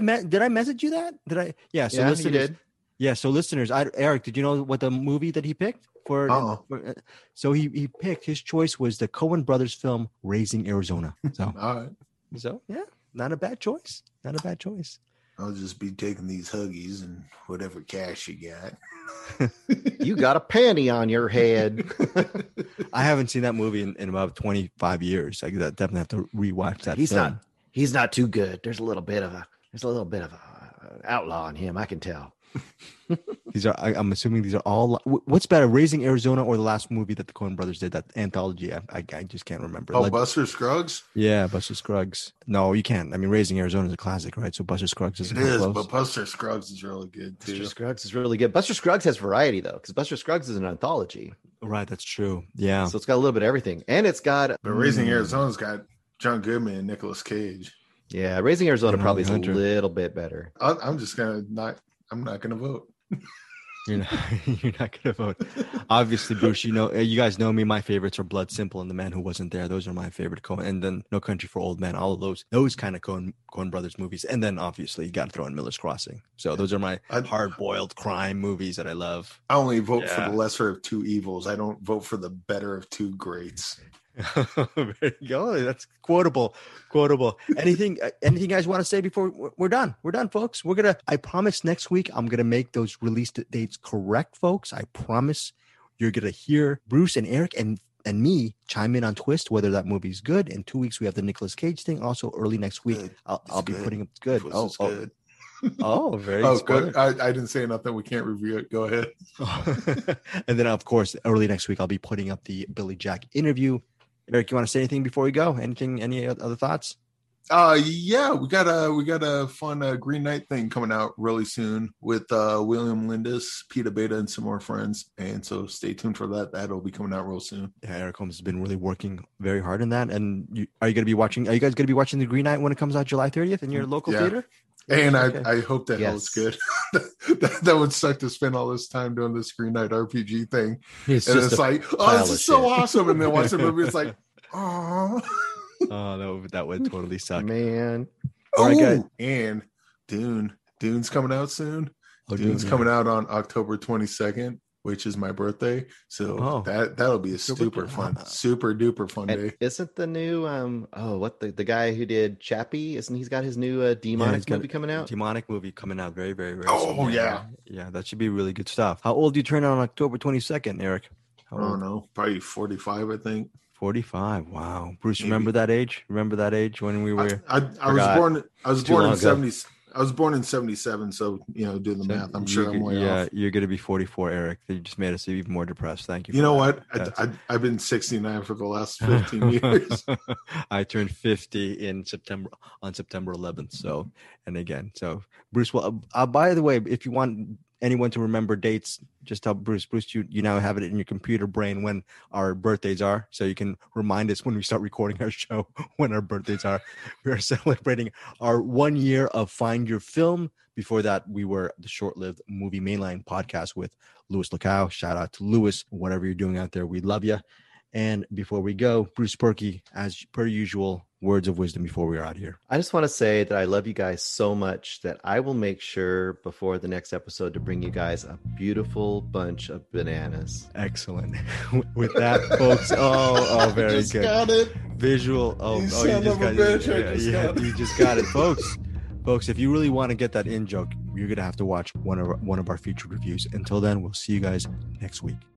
message you that? Did I? Yeah. So yeah, listeners, Yeah. So listeners, Eric, did you know what the movie that he picked for? So he picked, his choice was the Coen brothers film, Raising Arizona. So, all right. So yeah, not a bad choice. Not a bad choice. I'll just be taking these Huggies and whatever cash you got. You got a panty on your head. I haven't seen that movie in about 25 years. I definitely have to rewatch that. He's not too good. There's a little bit of a outlaw in him. I can tell. I'm assuming these are all. What's better, Raising Arizona or the last movie that the Coen brothers did, that anthology? I just can't remember. Oh, Buster Scruggs. Yeah, Buster Scruggs. No, you can't. I mean, Raising Arizona is a classic, right? So Buster Scruggs is close. But Buster Scruggs is really good too. Buster Scruggs is really good. Buster Scruggs has variety though, because Buster Scruggs is an anthology. Right, that's true. Yeah. So it's got a little bit of everything, and it's got. But Raising Arizona's got John Goodman and Nicolas Cage. Yeah, Raising Arizona probably is a little bit better. I'm not going to vote. You're not going to vote. Obviously, Bruce, you guys know me. My favorites are Blood Simple and The Man Who Wasn't There. Those are my favorite Coen. And then No Country for Old Men, all of those kind of Coen brothers movies. And then obviously you got to throw in Miller's Crossing. So those are my hard-boiled crime movies that I love. I only vote for the lesser of two evils. I don't vote for the better of two greats. There you go. That's quotable. Anything you guys want to say before we're done, folks? I promise next week I'm gonna make those release dates correct, folks. I promise you're gonna hear Bruce and Eric and me chime in on Twist, whether that movie's good. In 2 weeks we have the Nicolas Cage thing. Also early next week, I'll be putting up good. Good. Oh, very good. I didn't say enough that we can't review it. Go ahead. And then of course early next week I'll be putting up the Billy Jack interview. Eric, you want to say anything before we go? Any other thoughts? Yeah, we got a fun Green Knight thing coming out really soon with William Lindis, Peter Beda, and some more friends. And so stay tuned for that. That'll be coming out real soon. Yeah, Eric Holmes has been really working very hard in that. And are you guys going to be watching the Green Knight when it comes out July 30th in your local theater? And okay. I hope that hell's good. That would suck to spend all this time doing this Green Knight RPG thing. It's like, oh, this is so awesome. And then once the movie, it's like, oh. Oh, that would totally suck. Man. Oh, right, and Dune's coming out soon. Oh, Dune's coming out on October 22nd. Which is my birthday, so that'll be a super duper fun day. Isn't the new the guy who did Chappie? Isn't he's got his new demonic movie coming out? Demonic movie coming out very very very soon. Oh yeah, that should be really good stuff. How old do you turn on October 22nd, Eric? I don't know, probably 45, I think. 45. Wow, Bruce, maybe. Remember that age when we were? I was born in 70s. I was born in 77, so do the math. I'm sure I'm way off. Yeah, you're going to be 44, Eric. You just made us even more depressed. Thank you. You know what? I've been 69 for the last 15 years. I turned 50 on September 11th. So, and again, Bruce. Well, by the way, if you want anyone to remember dates, just tell Bruce. Bruce, you now have it in your computer brain when our birthdays are, so you can remind us when we start recording our show when our birthdays are. We are celebrating our 1 year of Find Your Film. Before that, we were the short-lived Movie Mainline podcast with Louis Lacow. Shout out to Louis. Whatever you're doing out there, we love you. And before we go, Bruce Purkey, as per usual, words of wisdom before we are out here. I just want to say that I love you guys so much that I will make sure before the next episode to bring you guys a beautiful bunch of bananas. Excellent. With that, folks. Oh, very just good. Got it. Visual. You just got it, folks. Folks, if you really want to get that in joke, you're gonna have to watch one of our featured reviews. Until then, we'll see you guys next week.